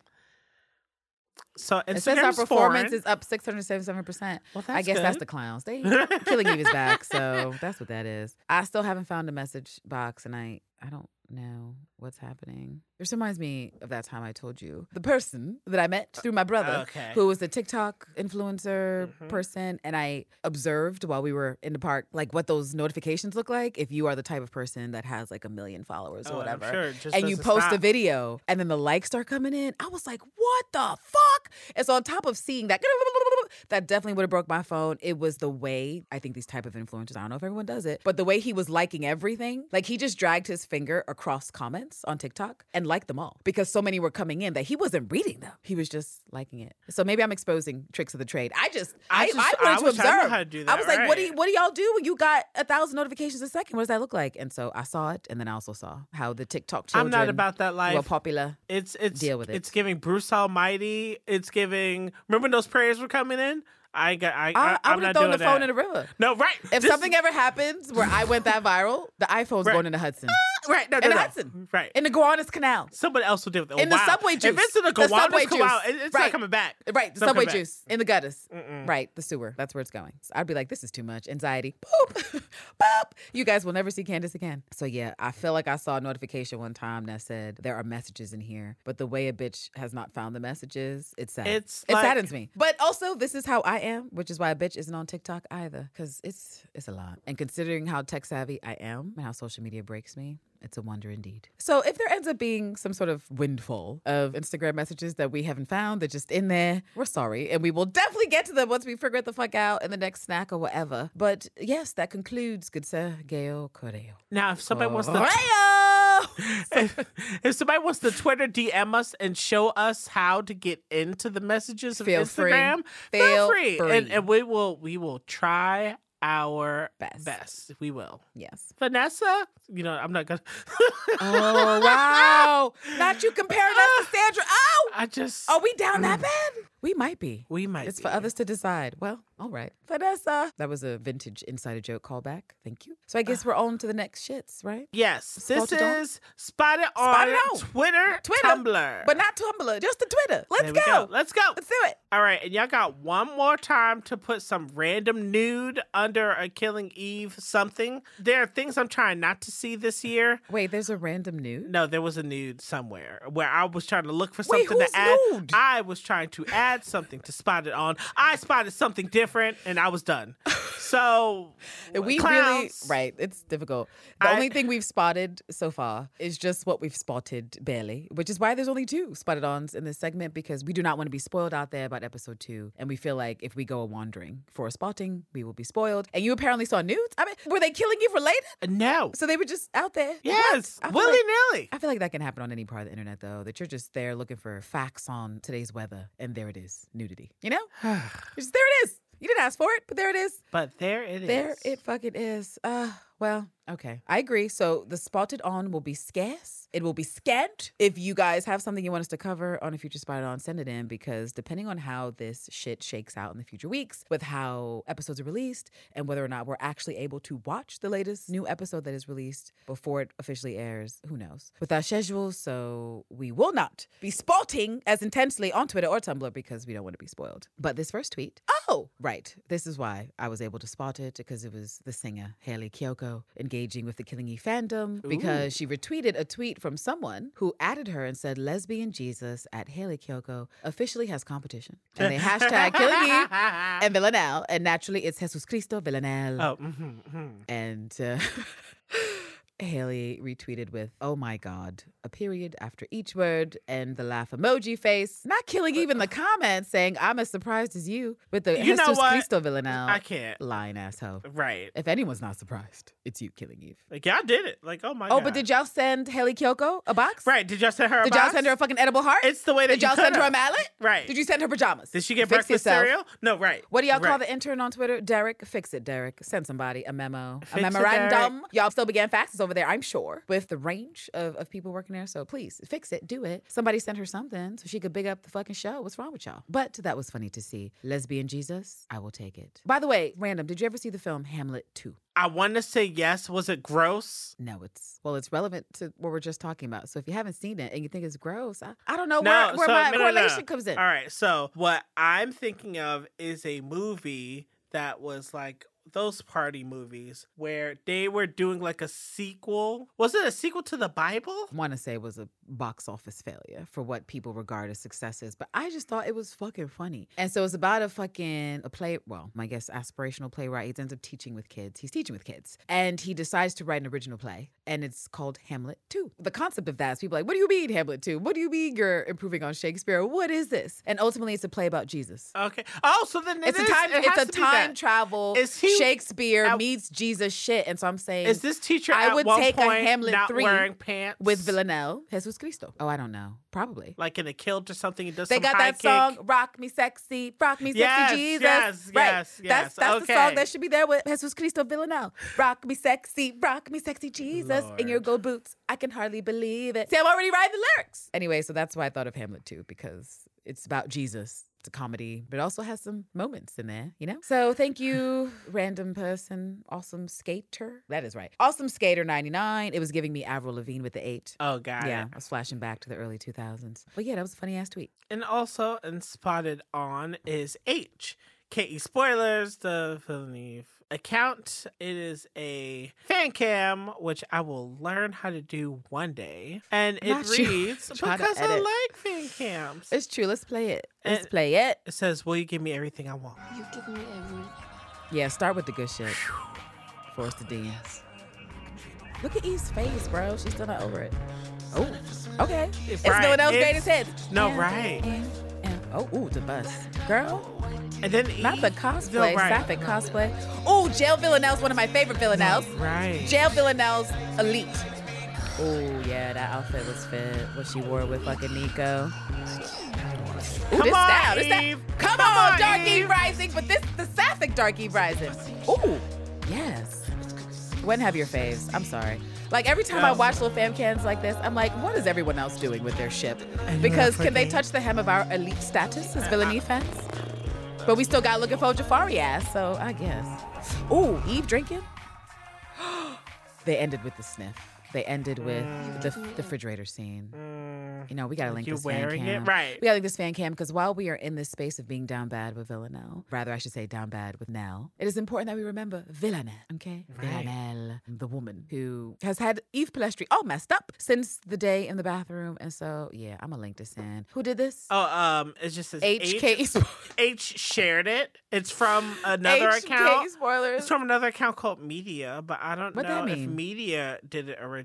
So it says our performance is up 677%. Well, that's I guess good. That's the clowns. They Killing Eve is back, so that's what that is. I still haven't found a message box, and I I don't know what's happening. This reminds me of that time I told you. The person that I met through my brother, who was the TikTok influencer person, and I observed while we were in the park, like, what those notifications look like if you are the type of person that has, like, 1 million followers or whatever. And you post a video, and then the likes start coming in. I was like, what the fuck? And so on top of seeing that, that definitely would have broke my phone. It was the way, I think these type of influencers, I don't know if everyone does it, but the way he was liking everything, like, he just dragged his finger across comments on TikTok and liked them all because so many were coming in that he wasn't reading them. He was just liking it. So maybe I'm exposing tricks of the trade. I wanted to observe. I was like, what do y'all do when you got 1,000 notifications a second? What does that look like? And so I saw it, and then I also saw how the TikTok children I'm not about that life. Were popular. It's deal with it. It's giving Bruce Almighty. It's giving. Remember when those prayers were coming in? I would have thrown the phone in the river. No, right. If something ever happens where I went that viral, the iPhone's going in the Hudson. No. Hudson. Right. In the Gowanus Canal. Somebody else will do it. In the subway juice. If it's in the Gowanus Canal, it's not coming back. Right. The subway juice. In the gutters. Right. The sewer. That's where it's going. So I'd be like, this is too much. Anxiety. Boop. Boop. You guys will never see Candice again. So yeah, I feel like I saw a notification one time that said, there are messages in here, but the way a bitch has not found the messages, it's sad. It saddens me. But also, this is how I am, which is why a bitch isn't on TikTok either, because it's a lot. And considering how tech savvy I am and how social media breaks me, it's a wonder indeed. So if there ends up being some sort of windfall of Instagram messages that we haven't found, they're just in there, we're sorry. And we will definitely get to them once we figure it the fuck out in the next snack or whatever. But yes, that concludes Good Sir Geo Correo. Now, if somebody wants to... if somebody wants to Twitter DM us and show us how to get into the messages of Instagram, feel free. And we will try our best. We will. Yes. Vanessa, you know, I'm not gonna oh wow. Not you comparing us to Sandra. Oh, are we down that bad? We might be. It's for others to decide. Well, all right. Vanessa. That was a vintage insider joke callback. Thank you. So I guess we're on to the next shits, right? Yes. This is Spotted on Twitter, Tumblr. But not Tumblr, just the Twitter. Let's go. Let's do it. All right. And y'all got one more time to put some random nude under a Killing Eve something. There are things I'm trying not to see this year. Wait, there's a random nude? No, there was a nude somewhere where I was trying to look for something to add. Nude? I was trying to add something to spot it on. I spotted something different and I was done. So right, it's difficult. The only thing we've spotted so far is just what we've spotted barely, which is why there's only two spotted ons in this segment, because we do not want to be spoiled out there about episode 2, and we feel like if we go wandering for a spotting, we will be spoiled. And you apparently saw nudes. I mean, were they Killing Eve related? No. So they were just out there. Yes, willy-nilly. I feel like that can happen on any part of the internet, though, that you're just there looking for facts on today's weather, and there it is, nudity. You know? Just, there it is. You didn't ask for it, but there it is. There it fucking is. Well, okay. I agree. So the spotted on will be scarce. It will be scant. If you guys have something you want us to cover on a future spotted on, send it in, because depending on how this shit shakes out in the future weeks with how episodes are released and whether or not we're actually able to watch the latest new episode that is released before it officially airs, who knows, with our schedules. So we will not be spotting as intensely on Twitter or Tumblr because we don't want to be spoiled. But this first tweet. Oh, right. This is why I was able to spot it, because it was the singer Hayley Kiyoko engaging with the Killing Eve fandom, because she retweeted a tweet from someone who added her and said, "Lesbian Jesus at Hayley Kiyoko officially has competition." And they hashtag Killing Eve and Villanelle. And naturally, it's Jesus Cristo Villanelle. And Hayley retweeted with, "Oh my God," a period after each word and the laugh emoji face. Not Killing Eve in the comments, saying, "I'm as surprised as you," with the Jesus Cristo Villanelle. I can't. Lying asshole. Right. If anyone's not surprised, it's you, Killing Eve. Like, y'all did it. Like, oh my God. Oh, but did y'all send Hayley Kiyoko a box? Right. Did y'all send her a box? Did y'all send her a fucking edible heart? It's the way that did y'all send her a mallet? Right. Did you send her pajamas? Did she get breakfast cereal? No, right. What do y'all call the intern on Twitter? Derek. Fix it, Derek. Send somebody a memo. A memorandum. Y'all still began faxes over there, I'm sure, with the range of people working there. So please fix it, do it. Somebody sent her something so she could big up the fucking show. What's wrong with y'all? But that was funny to see. Lesbian Jesus, I will take it. By the way, random, did you ever see the film Hamlet 2? I want to say yes. Was it gross? No, it's relevant to what we're just talking about. So if you haven't seen it and you think it's gross, I don't know where my correlation comes in. All right. So what I'm thinking of is a movie that was like those party movies where they were doing like a sequel. Was it a sequel to the Bible? I want to say it was a box office failure for what people regard as successes, but I just thought it was fucking funny. And so it's about a play. Well, I guess aspirational playwright. He ends up teaching with kids. He's teaching with kids, and he decides to write an original play, and it's called Hamlet 2. The concept of that is people are like, what do you mean Hamlet 2? What do you mean you're improving on Shakespeare? What is this? And ultimately, it's a play about Jesus. Okay. Oh, so then it's a time travel. Shakespeare meets Jesus shit. And so I'm saying, is this teacher I would at one take point a Hamlet not 3 wearing pants with Villanelle, Jesus Cristo? Oh, I don't know. Probably like in a kilt or something. He does. They got that song, "Rock Me Sexy," yes, Jesus. Yes, right. Yes. That's okay. The song that should be there with Jesus Cristo Villanelle. Rock me sexy, Jesus, Lord. In your gold boots. I can hardly believe it. See, I'm already writing the lyrics. Anyway, so that's why I thought of Hamlet too, because it's about Jesus. It's a comedy, but it also has some moments in there, you know? So thank you, random person, awesome skater. That is right. Awesome Skater 99. It was giving me Avril Lavigne with the 8. Oh, God. Yeah, I was flashing back to the early 2000s. But yeah, that was a funny-ass tweet. And also, and spotted on is H. K.E. Spoilers, the Villeneuve account. It is a fan cam, which I will learn how to do one day. And it reads, because I like fan cams. It's true. Let's play it. It says, will you give me everything I want? You've given me everything. Yeah, start with the good shit. For us to dance. Look at Eve's face, bro. She's still not over it. Oh, okay. It's right. No one else great as heads. No, right. Oh, ooh, the bus. Girl. And then not the cosplay, sapphic cosplay. Ooh, Jail Villanelle's one of my favorite Villanelles. Right. Jail Villanelle's elite. Ooh, yeah, that outfit was fit. What she wore with fucking Nico. Ooh, this style. Come on, Dark Eve Rising, but this the sapphic Dark Eve Rising. Ooh, yes. When have your faves? I'm sorry. Like, every time I watch little fam cans like this, I'm like, what is everyone else doing with their ship? Because can they touch the hem of our elite status as Villanelle fans? But we still got looking for Jafari ass, so I guess. Ooh, Eve drinking? They ended with the sniff. They ended with the refrigerator scene. You know, we got to link this fan cam. It? Right. We got to link this fan cam because while we are in this space of being down bad with Villanelle, rather I should say down bad with Nell, it is important that we remember Villanelle, okay? Right. Villanelle, the woman who has had Eve Polastri all messed up since the day in the bathroom. And so, yeah, I'm going to link this in. Who did this? Oh, it's just this H shared it. It's from another account. K Spoilers. It's from another account called Media, but I don't know if Media did it originally.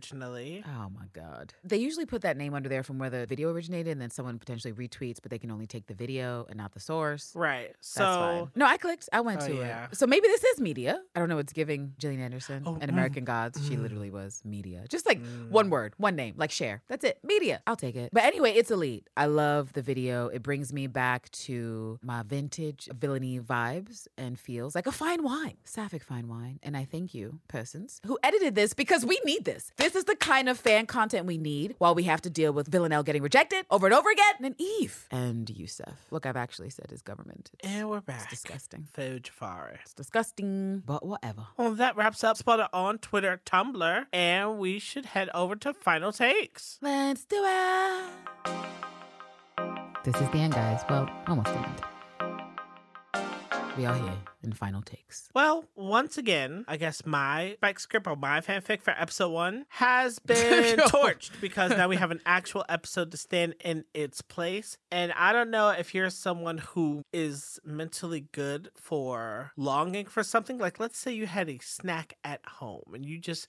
Oh, my God. They usually put that name under there from where the video originated, and then someone potentially retweets, but they can only take the video and not the source. Right. So that's fine. No, I clicked. I went to it. So maybe this is Media. I don't know. It's giving Gillian Anderson and American Gods. She literally was Media. Just like one word, one name, like share. That's it. Media. I'll take it. But anyway, it's elite. I love the video. It brings me back to my vintage villainy vibes and feels like a fine wine. Sapphic fine wine. And I thank you, persons, who edited this because we need this. This is the kind of fan content we need while we have to deal with Villanelle getting rejected over and over again. And Eve. And Youssef. Look, I've actually said his government. And we're back. It's disgusting. Fo Jafari. It's disgusting. But whatever. Well, that wraps up Spotted on Twitter, Tumblr. And we should head over to Final Takes. Let's do it. This is the end, guys. Well, almost the end. We are here in Final Takes. Well, once again, I guess my spec script or my fanfic for episode 1 has been torched because now we have an actual episode to stand in its place. And I don't know if you're someone who is mentally good for longing for something. Like, let's say you had a snack at home and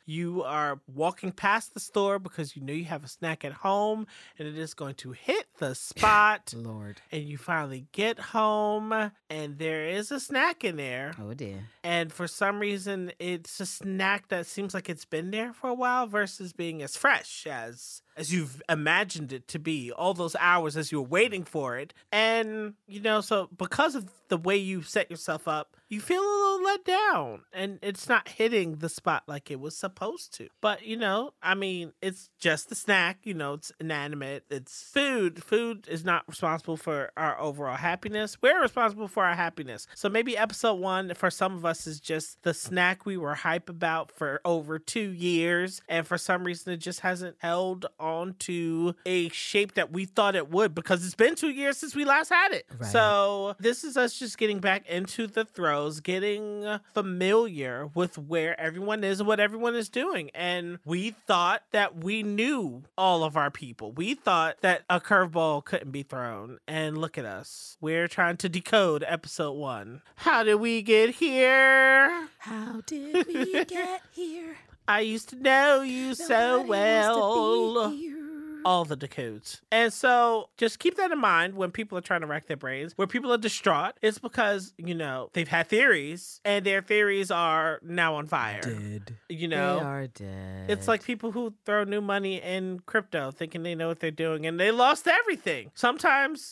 you are walking past the store because you know you have a snack at home and it is going to hit the spot. Lord. And you finally get home and there is a snack in there. Oh, dear. And for some reason, it's a snack that seems like it's been there for a while versus being as fresh as you've imagined it to be, all those hours as you were waiting for it. And, you know, so because of the way you set yourself up, you feel a little let down and it's not hitting the spot like it was supposed to. But, you know, I mean, it's just the snack, you know, it's inanimate, it's food. Food is not responsible for our overall happiness. We're responsible for our happiness. So maybe episode 1 for some of us is just the snack we were hype about for over 2 years. And for some reason, it just hasn't held on onto a shape that we thought it would, because it's been 2 years since we last had it. Right. So this is us just getting back into the throes, getting familiar with where everyone is and what everyone is doing. And we thought that we knew all of our people. We thought that a curveball couldn't be thrown. And look at us. We're trying to decode episode 1. How did we get here? How did we get here? I used to know you so well. All the decodes. And so just keep that in mind when people are trying to rack their brains, where people are distraught. It's because, you know, they've had theories and their theories are now on fire. Dead. You know? They are dead. It's like people who throw new money in crypto thinking they know what they're doing and they lost everything. Sometimes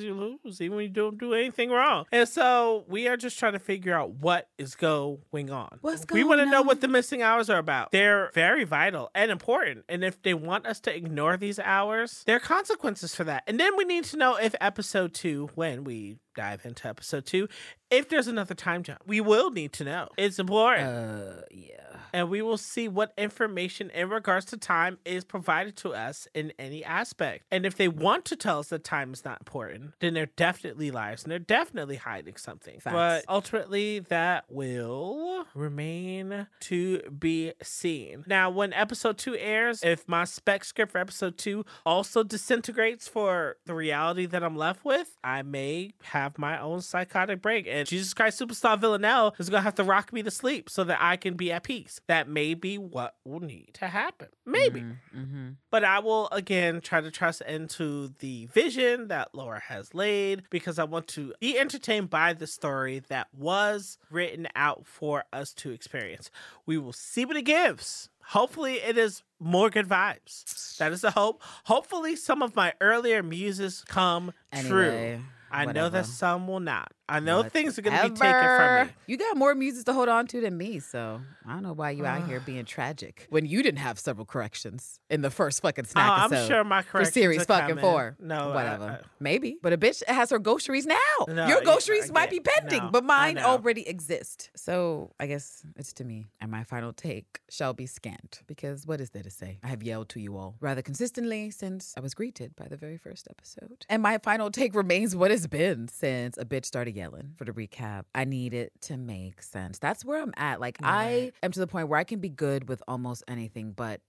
you lose even when you don't do anything wrong. And so we are just trying to figure out what is going on. We want to know what the missing hours are about. They're very vital and important. And if they want us to ignore these hours, there are consequences for that. And then we need to know if episode 2, when we dive into episode 2, if there's another time jump. We will need to know. It's important. Yeah. And we will see what information in regards to time is provided to us in any aspect. And if they want to tell us that time is not important, then they're definitely liars and they're definitely hiding something. Facts. But ultimately, that will remain to be seen. Now, when episode 2 airs, if my spec script for episode 2 also disintegrates for the reality that I'm left with, I may have my own psychotic break. And Jesus Christ Superstar Villanelle is going to have to rock me to sleep so that I can be at peace. That may be what will need to happen. Maybe. Mm-hmm. But I will, again, try to trust into the vision that Laura has laid, because I want to be entertained by the story that was written out for us to experience. We will see what it gives. Hopefully it is more good vibes. That is the hope. Hopefully some of my earlier muses come true. I know that some will not. I know things are going to be taken from me. You got more music to hold on to than me, so I don't know why you out here being tragic when you didn't have several corrections in the first fucking snack episode. I'm sure my corrections for series fucking 4. No, whatever. Maybe, but a bitch has her ghosteries now. No, your ghosteries might be pending, but mine already exist. So I guess it's to me, and my final take shall be scant, because what is there to say? I have yelled to you all rather consistently since I was greeted by the very first episode, and my final take remains what it's been since a bitch started yelling for the recap. I need it to make sense. That's where I'm at. I am to the point where I can be good with almost anything but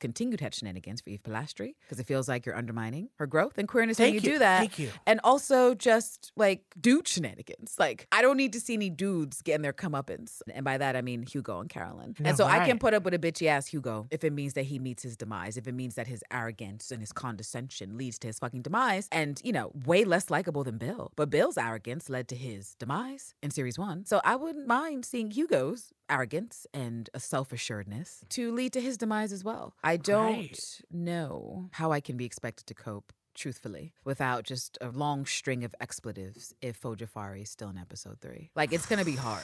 continued head shenanigans for Eve Polastri, because it feels like you're undermining her growth and queerness when you do that. Thank you. And also just dude shenanigans. I don't need to see any dudes getting their comeuppance. And by that, I mean Hugo and Carolyn. No, and so right. I can put up with a bitchy ass Hugo if it means that he meets his demise, if it means that his arrogance and his condescension leads to his fucking demise. And, way less likable than Bill. But Bill's arrogance led to his demise in series 1. So I wouldn't mind seeing Hugo's arrogance and a self-assuredness to lead to his demise as well. I don't know how I can be expected to cope truthfully without just a long string of expletives if Fo Jafari is still in episode 3. It's gonna be hard.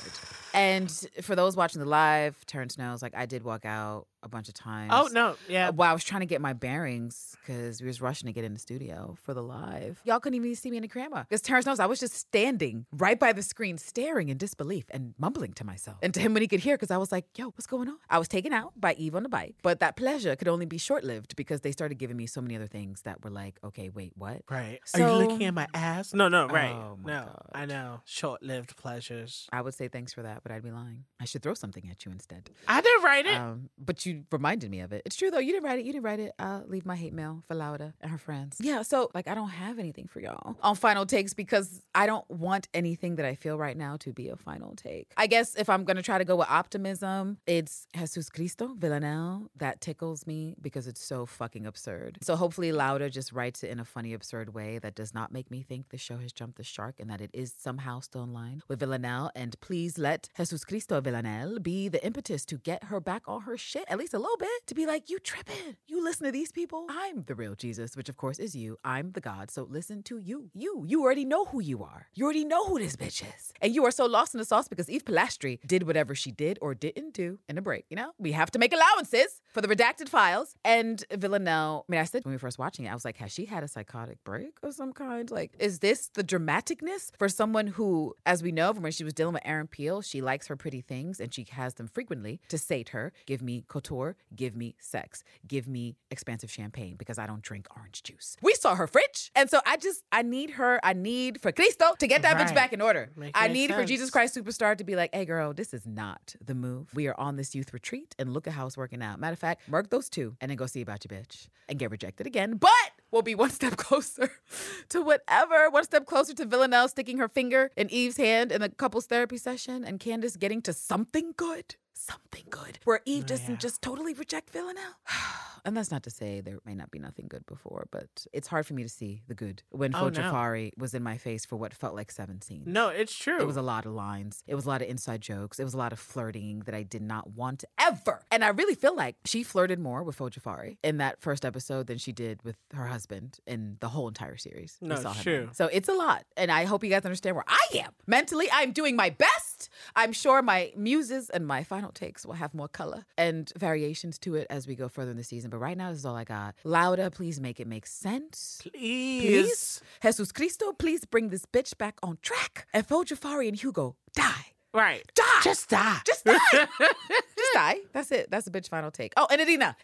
And for those watching the live, Terrence knows, I did walk out a bunch of times. Oh, no. Yeah. Well, I was trying to get my bearings because we was rushing to get in the studio for the live. Y'all couldn't even see me in the camera because Terrence knows I was just standing right by the screen, staring in disbelief and mumbling to myself and to him when he could hear, because I was like, yo, what's going on? I was taken out by Eve on the bike, but that pleasure could only be short-lived because they started giving me so many other things that were like, okay, wait, what? Right. So, are you looking at my ass? No, right. Oh, my God. I know. Short-lived pleasures. I would say thanks for that, but I'd be lying. I should throw something at you instead. I didn't write it. But you reminded me of it. It's true, though. You didn't write it. I'll leave my hate mail for Lauda and her friends. Yeah, so, I don't have anything for y'all on final takes because I don't want anything that I feel right now to be a final take. I guess if I'm going to try to go with optimism, it's Jesus Cristo, Villanelle. That tickles me because it's so fucking absurd. So hopefully Lauda just writes it in a funny, absurd way that does not make me think the show has jumped the shark and that it is somehow still in line with Villanelle. And please let Jesus Cristo, Villanelle, be the impetus to get her back on her shit, at least a little bit, to be like, you tripping. You listen to these people. I'm the real Jesus, which of course is you. I'm the God, so listen to you. You already know who you are. You already know who this bitch is. And you are so lost in the sauce because Eve Polastri did whatever she did or didn't do in a break, We have to make allowances for the redacted files. And Villanelle, I said when we were first watching it, I was like, has she had a psychotic break of some kind? Is this the dramaticness for someone who, as we know from when she was dealing with Aaron Peel, she likes her pretty things and she has them frequently to sate her. Give me Koto tour, give me sex, give me expansive champagne because I don't drink orange juice. We saw her fridge. And so I need her, I need for Cristo to get that bitch back in order. I need for Jesus Christ Superstar to be like, hey girl, this is not the move. We are on this youth retreat and look at how it's working out. Matter of fact, mark those two and then go see about your bitch and get rejected again. But we'll be one step closer to whatever, one step closer to Villanelle sticking her finger in Eve's hand in a couples therapy session and Candice getting to something good, where Eve doesn't just totally reject Villanelle. And that's not to say there may not be nothing good before, but it's hard for me to see the good when Jafari was in my face for what felt like 17. No, it's true. It was a lot of lines. It was a lot of inside jokes. It was a lot of flirting that I did not want ever. And I really feel like she flirted more with Fo Jafari in that first episode than she did with her husband in the whole entire series. No, it's true. So it's a lot. And I hope you guys understand where I am. Mentally, I'm doing my best. I'm sure my muses and my final takes will have more color and variations to it as we go further in the season. But right now, this is all I got. Lauda, please make it make sense. Please. Jesus Cristo, please bring this bitch back on track. And Fo Jafari and Hugo, die. Right. Die. Just die. Just die. Just die. That's it. That's a bitch final take. Oh, and Edina.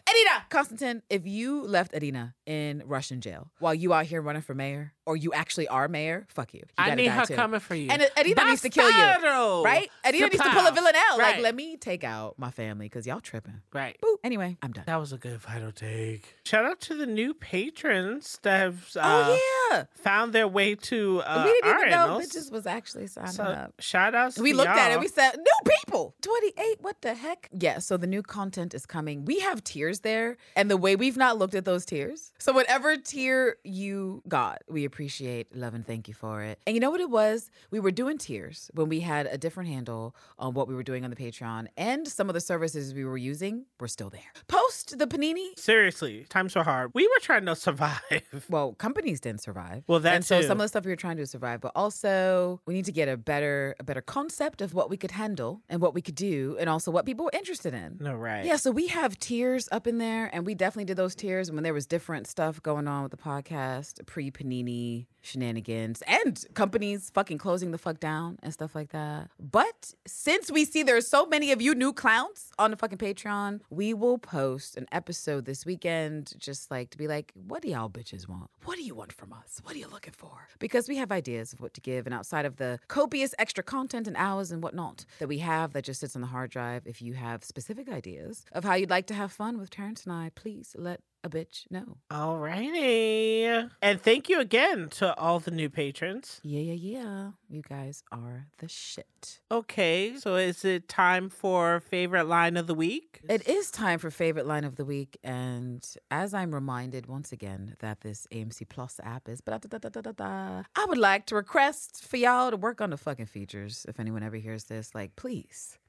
Konstantin, if you left Edina in Russian jail while you out here running for mayor, or you actually are mayor, fuck you. I need her coming for you. And Edina needs to kill you. Right? Edina needs to pull a Villanelle. Like, let me take out my family because y'all tripping. Right. Boop. Anyway, I'm done. That was a good final take. Shout out to the new patrons that have found their way to we didn't even know bitches was actually signing up. Shout outs to y'all. We looked at it. We said, new people. 28. What the heck? Yeah, so the new content is coming. We have tiers there. And the way we've not looked at those tiers. So whatever tier you got, we appreciate, love, and thank you for it. And you know what it was? We were doing tiers when we had a different handle on what we were doing on the Patreon, and some of the services we were using were still there. Post the panini. Seriously, times were hard. We were trying to survive. Well, companies didn't survive. Well, that's so some of the stuff we were trying to survive, but also we need to get a better concept of what we could handle and what we could do, and also what people were interested in. No, right. Yeah, so we have tiers up in there, and we definitely did those tiers when there was different stuff going on with the podcast, pre-panini shenanigans and companies fucking closing the fuck down and stuff like that. But since we see there's so many of you new clowns on the fucking Patreon, we will post an episode this weekend just like to be like, what do y'all bitches want? What do you want from us? What are you looking for? Because we have ideas of what to give, and outside of the copious extra content and hours and whatnot that we have that just sits on the hard drive, if you have specific ideas of how you'd like to have fun with Terrence and I, please let a bitch no. All righty. And thank you again to all the new patrons. Yeah. You guys are the shit. Okay, so is it time for favorite line of the week? It is time for favorite line of the week. And as I'm reminded once again that this AMC Plus app is I would like to request for y'all to work on the fucking features. If anyone ever hears this, like, please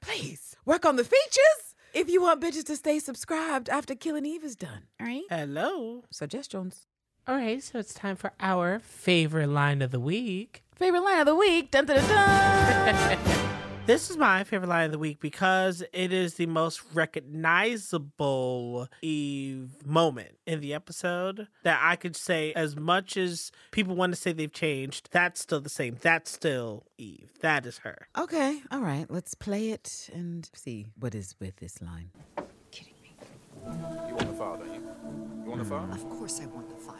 work on the features. If you want bitches to stay subscribed after Killing Eve is done, all right? Hello. Suggestions. All right, so it's time for our favorite line of the week. Favorite line of the week. Dun, dun, dun, dun. This is my favorite line of the week because it is the most recognizable Eve moment in the episode that I could say, as much as people want to say they've changed, that's still the same. That's still Eve. That is her. Okay. All right. Let's play it and see what is with this line. Are you kidding me? You want the file, don't you? You want the file? Of course I want the file.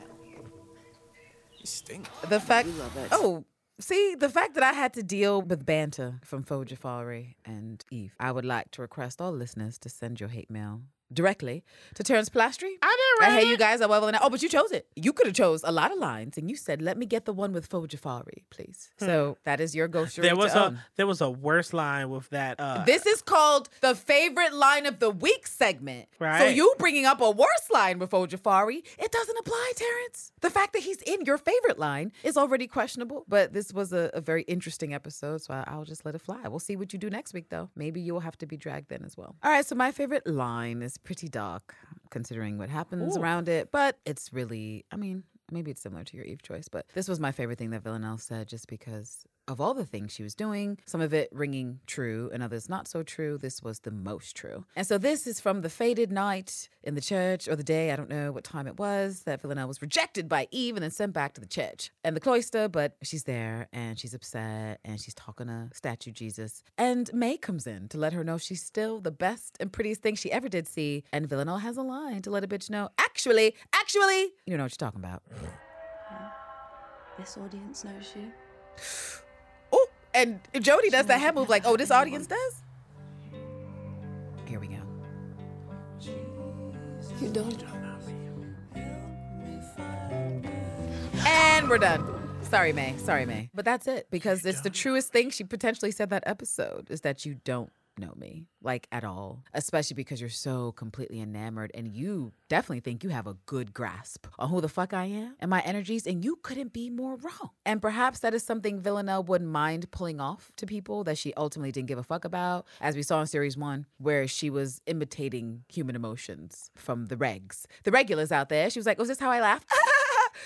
You stink. The fact... You love it. Oh... See, the fact that I had to deal with banter from Fo Jafari and Eve, I would like to request all listeners to send your hate mail directly to Terrence Plastry. I didn't write it. Hey, you guys, oh, but you chose it. You could have chose a lot of lines, and you said, "Let me get the one with Fo Jafari, please." So that is your go-to. There was a worse line with that. This is called the favorite line of the week segment. Right. So you bringing up a worse line with Fo Jafari, it doesn't apply, Terrence. The fact that he's in your favorite line is already questionable. But this was a very interesting episode, so I'll just let it fly. We'll see what you do next week, though. Maybe you will have to be dragged in as well. All right. So my favorite line is pretty dark, considering what happens around it, but it's really, I mean, maybe it's similar to your Eve choice, but this was my favorite thing that Villanelle said, just because of all the things she was doing, some of it ringing true and others not so true, this was the most true. And so this is from the fated night in the church, or the day, I don't know what time it was, that Villanelle was rejected by Eve and then sent back to the church and the cloister, but she's there and she's upset and she's talking to statue Jesus. And May comes in to let her know she's still the best and prettiest thing she ever did see. And Villanelle has a line to let a bitch know, actually, you know what you're talking about. This audience knows you. Oh, and Jody does that head move like, oh, this audience does? Here we go. You don't. And we're done. Sorry, May. But that's it, because it's the truest thing she potentially said that episode, is that you don't know me, like, at all, especially because you're so completely enamored and you definitely think you have a good grasp on who the fuck I am and my energies, and you couldn't be more wrong. And perhaps that is something Villanelle wouldn't mind pulling off to people that she ultimately didn't give a fuck about, as we saw in series 1, where she was imitating human emotions from the regulars out there. She was like, oh, is this how I laugh?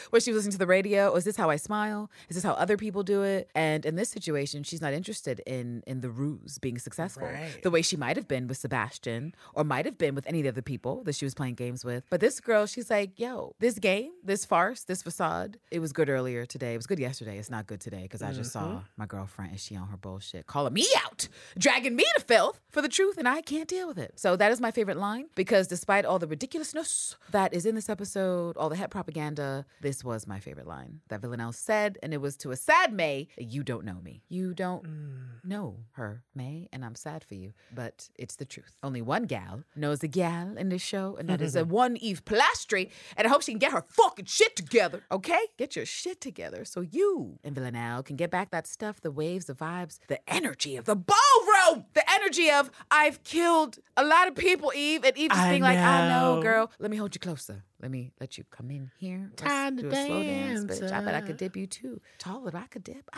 Where she was listening to the radio, is this how I smile? Is this how other people do it? And in this situation, she's not interested in the ruse being successful. Right. The way she might have been with Sebastian, or might have been with any of the other people that she was playing games with. But this girl, she's like, yo, this game, this farce, this facade, it was good earlier today. It was good yesterday. It's not good today, because I just saw my girlfriend and she on her bullshit, calling me out, dragging me to filth for the truth, and I can't deal with it. So that is my favorite line, because despite all the ridiculousness that is in this episode, all the het propaganda, this was my favorite line that Villanelle said, and it was to a sad May, you don't know me. You don't know her, May, and I'm sad for you, but it's the truth. Only one gal knows a gal in this show, and that is a one Eve Polastri, and I hope she can get her fucking shit together, okay? Get your shit together so you and Villanelle can get back that stuff, the waves, the vibes, the energy of the ballroom, the energy of I've killed a lot of people, Eve, and Eve is being like, I know, girl, let me hold you closer. Let me let you come in here. Time to do a slow dance, bitch. I bet I could dip you too. Taller, I could dip.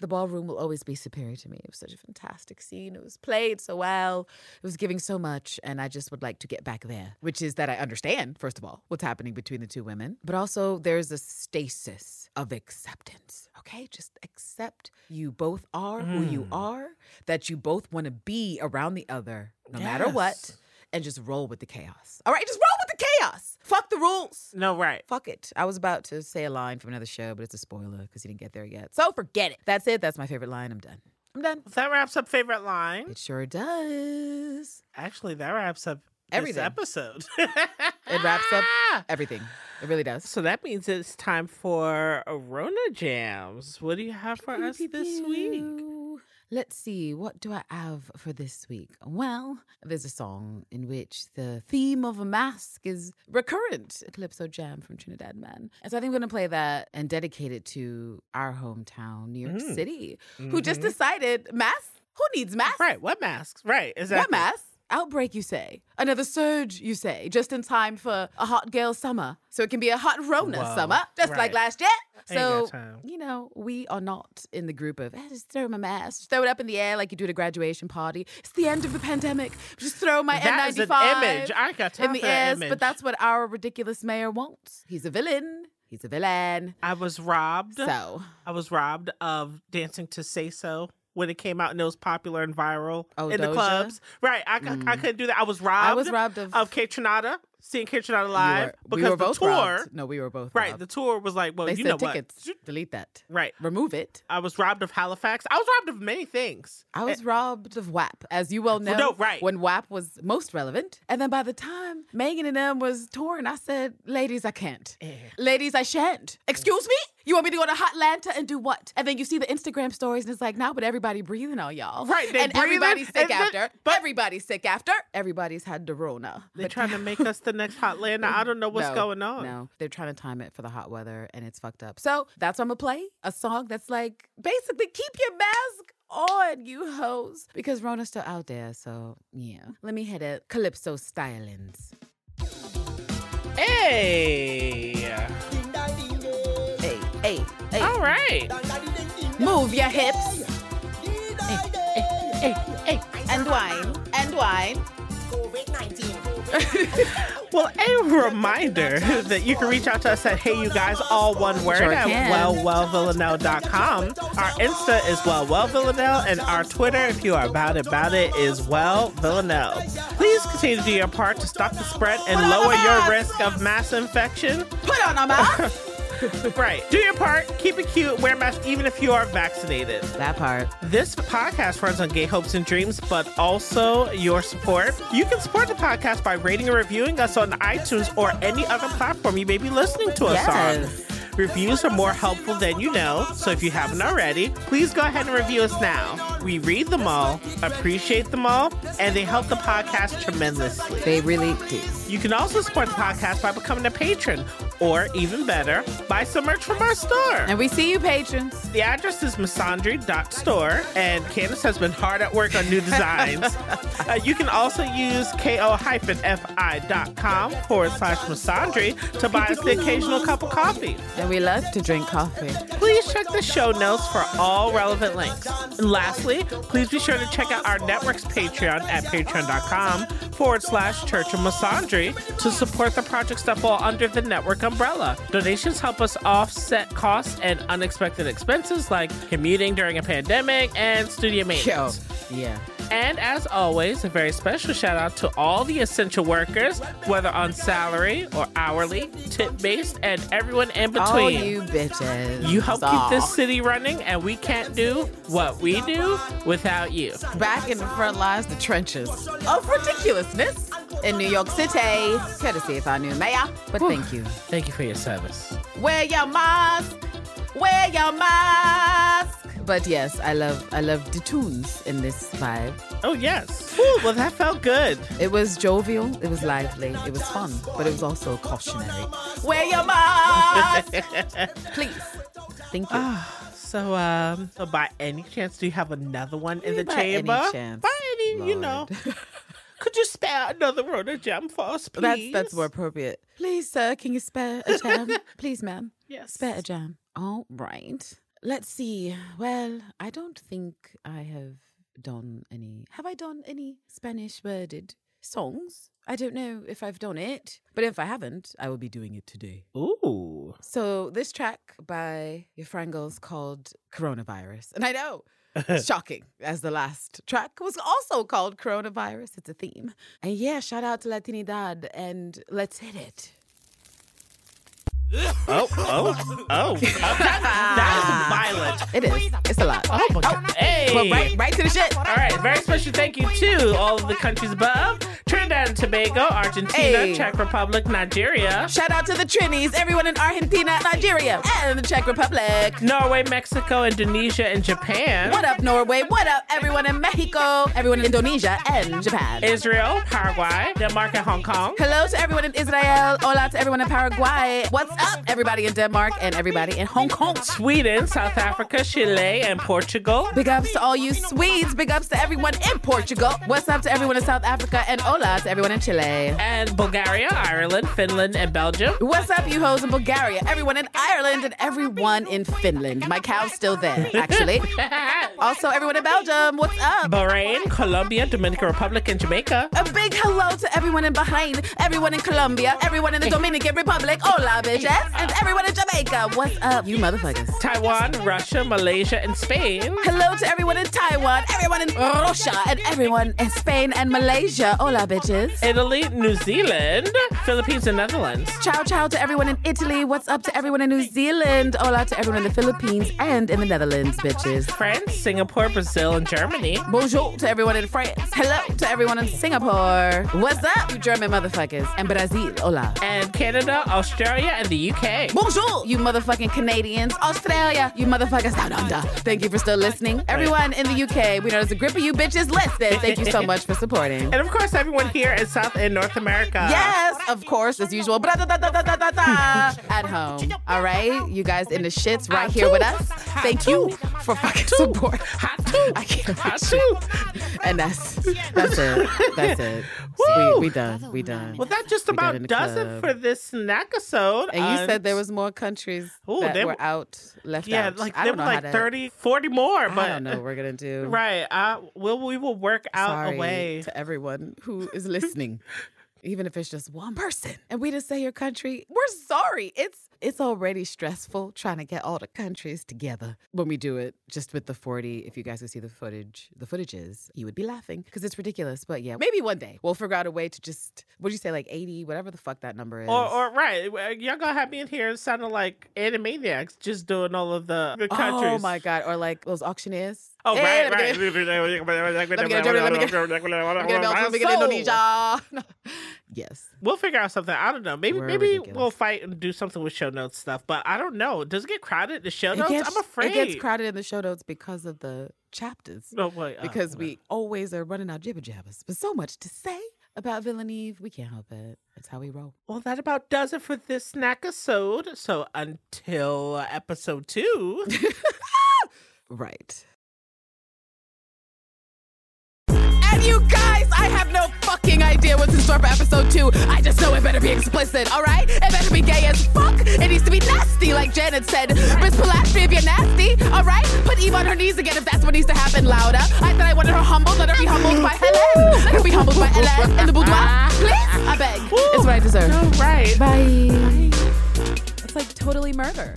The ballroom will always be superior to me. It was such a fantastic scene. It was played so well. It was giving so much. And I just would like to get back there, which is that I understand, first of all, what's happening between the two women. But also there's a stasis of acceptance, okay? Just accept you both are who you are, that you both want to be around the other no matter what. And just roll with the chaos. All right, just roll with the chaos. Fuck the rules. No, right. Fuck it. I was about to say a line from another show, but it's a spoiler because you didn't get there yet. So forget it. That's it. That's my favorite line. I'm done. Well, that wraps up favorite line. It sure does. Actually, that wraps up everything. This episode. It wraps up everything. It really does. So that means it's time for Rona Jams. What do you have for us this week? Let's see, what do I have for this week? Well, there's a song in which the theme of a mask is recurrent. A Calypso jam from Trinidad Man. And so I think we're going to play that and dedicate it to our hometown, New York City, who just decided, masks? Who needs masks? Right, what masks? Right, exactly. What masks? Outbreak, you say. Another surge, you say, just in time for a hot girl summer. So it can be a hot Rona summer, just like last year. So, you know, we are not in the group of, just throw my mask, just throw it up in the air like you do at a graduation party. It's the end of the pandemic. Just throw my N95 is an image. I got time in the air. But that's what our ridiculous mayor wants. He's a villain. I was robbed of dancing to Say So. When it came out and it was popular and viral in Doja? The clubs. Right. I couldn't do that. I was robbed of seeing Kitchenada live because the tour. Robbed. No, we were both right. Robbed. The tour was like, well, they you know tickets. What? Delete that. Right. Remove it. I was robbed of Halifax. I was robbed of many things. I was robbed of WAP, as you well know. No, right. When WAP was most relevant. And then by the time Megan and them was touring, I said, ladies, I can't. Ladies, I shan't. Excuse me? You want me to go to Hotlanta and do what? And then you see the Instagram stories and it's like, nah, but everybody breathing on y'all. Right. They and everybody's sick after. Everybody's sick after. Everybody's had the Rona. They're trying to make us the next Hotlanta. I don't know what's going on. No, they're trying to time it for the hot weather and it's fucked up. So that's why I'm going to play a song that's like, basically keep your mask on, you hoes. Because Rona's still out there. So yeah. Let me hit it. Calypso stylings. Hey. Hey. All right. Move your hips. Hey. And wine. COVID-19. Well, a reminder that you can reach out to us at Hey You Guys, all one word, at wellwellvillanelle.com. Our Insta is wellwellvillanelle, and our Twitter, if you are about it, is wellvillanelle. Please continue to do your part to stop the spread and lower your risk of mass infection. Put on a mask. Right. Do your part. Keep it cute. Wear a mask even if you are vaccinated. That part. This podcast runs on gay hopes and dreams, but also your support. You can support the podcast by rating and reviewing us on iTunes or any other platform you may be listening to us on. Reviews are more helpful than you know, so if you haven't already, please go ahead and review us now. We read them all, appreciate them all, and they help the podcast tremendously. They really do. You can also support the podcast by becoming a patron, or even better, buy some merch from our store. And we see you, patrons. The address is missandre.store, and Candice has been hard at work on new designs. You can also use ko-fi.com/missandre to buy us the occasional cup of coffee. We love to drink coffee. Please check the show notes for all relevant links. And lastly, please be sure to check out our network's Patreon at patreon.com/Church of Missandre to support the projects that fall under the network umbrella. Donations help us offset costs and unexpected expenses like commuting during a pandemic and studio maintenance. Yeah. And as always, a very special shout out to all the essential workers, whether on salary or hourly, tip-based, and everyone in between. All you bitches. You help keep this city running, and we can't do what we do without you. Back in the front lines, the trenches of ridiculousness in New York City, courtesy of our new mayor. But thank you. Thank you for your service. Wear your mask. Wear your mask. But yes, I love the tunes in this vibe. Oh, yes. Ooh, well, that felt good. It was jovial. It was lively. It was fun. But it was also cautionary. Wear your mask! Please. Thank you. So by any chance, do you have another one in the chamber? By any chance. By any, Lord. You know. Could you spare another Rona jam for us, please? That's more appropriate. Please, sir, can you spare a jam? Please, ma'am. Yes. Spare a jam. All right. Let's see. Well, I don't think I have done any. Have I done any Spanish worded songs? I don't know if I've done it, but if I haven't, I will be doing it today. Ooh. So this track by your frangles called Coronavirus. And I know, shocking, as the last track was also called Coronavirus. It's a theme. And yeah, shout out to Latinidad, and let's hit it. Oh. That is violent. It is. It's a lot. Oh, my God. Hey. Well, right to the shit. All right. Very special thank you to all of the countries above. Trinidad and Tobago, Argentina, Czech Republic, Nigeria. Shout out to the Trinis, everyone in Argentina, Nigeria, and the Czech Republic. Norway, Mexico, Indonesia, and Japan. What up, Norway? What up, everyone in Mexico, everyone in Indonesia, and Japan. Israel, Paraguay, Denmark, and Hong Kong. Hello to everyone in Israel. Hola to everyone in Paraguay. What's up, everybody in Denmark and everybody in Hong Kong. Sweden, South Africa, Chile, and Portugal. Big ups to all you Swedes. Big ups to everyone in Portugal. What's up to everyone in South Africa, and hola to everyone in Chile. And Bulgaria, Ireland, Finland, and Belgium. What's up, you hoes in Bulgaria, everyone in Ireland, and everyone in Finland. My cow's still there, actually. Also, everyone in Belgium, what's up? Bahrain, Colombia, Dominican Republic, and Jamaica. A big hello to everyone in Bahrain, everyone in Colombia, everyone in the Dominican Republic. Hola, bitch. Yes, and everyone in Jamaica. What's up, you motherfuckers? Taiwan, Russia, Malaysia, and Spain. Hello to everyone in Taiwan, everyone in Russia, and everyone in Spain and Malaysia. Hola, bitches. Italy, New Zealand, Philippines, and Netherlands. Ciao, ciao to everyone in Italy. What's up to everyone in New Zealand? Hola to everyone in the Philippines and in the Netherlands, bitches. France, Singapore, Brazil, and Germany. Bonjour to everyone in France. Hello to everyone in Singapore. What's up, you German motherfuckers? And Brazil, hola. And Canada, Australia, and the UK. Bonjour, you motherfucking Canadians. Australia, you motherfuckers down under. Thank you for still listening. Everyone in the UK, we know there's a grip of you bitches listening. Thank you so much for supporting. And of course, everyone here in South and North America. Yes, of course, as usual. At home. All right, you guys in the shits right here with us. Thank you for fucking support. I can't. And that's it. That's it. We done. Well, that just about does it for this Snackisode. And you said there was more countries that were left out. Yeah, like there were like 30, 40 more. But I don't know what we're going to do. Right. We will work out a way. To everyone who is listening. even if it's just one person, and we just say your country, we're sorry. It's already stressful trying to get all the countries together. When we do it just with the 40, if you guys could see the footages, you would be laughing because it's ridiculous. But yeah, maybe one day we'll figure out a way to just, what'd you say, like 80, whatever the fuck that number is. Or right. Y'all gonna have me in here sounding like Animaniacs just doing all of the countries. Oh my God. Or like those auctioneers. Oh, hey, right. Let me get Indonesia. Yes. We'll figure out something. I don't know. Maybe we'll fight and do something with show notes stuff, but I don't know. Does it get crowded in the show notes? I'm afraid. It gets crowded in the show notes because of the chapters. No way. Because we always are running out jibber jabbers. But so much to say about Killing Eve, we can't help it. That's how we roll. Well, that about does it for this Snackisode. So until episode 2. Right. You guys, I have no fucking idea what's in store for episode 2. I just know it better be explicit, all right? It better be gay as fuck. It needs to be nasty, like Janet said. Miss Polastri, if you're nasty, all right? Put Eve on her knees again if that's what needs to happen, louder. I thought I wanted her humbled. Let her be humbled by Helene. Let her be humbled by Helene in the boudoir. Please, I beg. It's what I deserve. All right. Bye. It's like totally murder.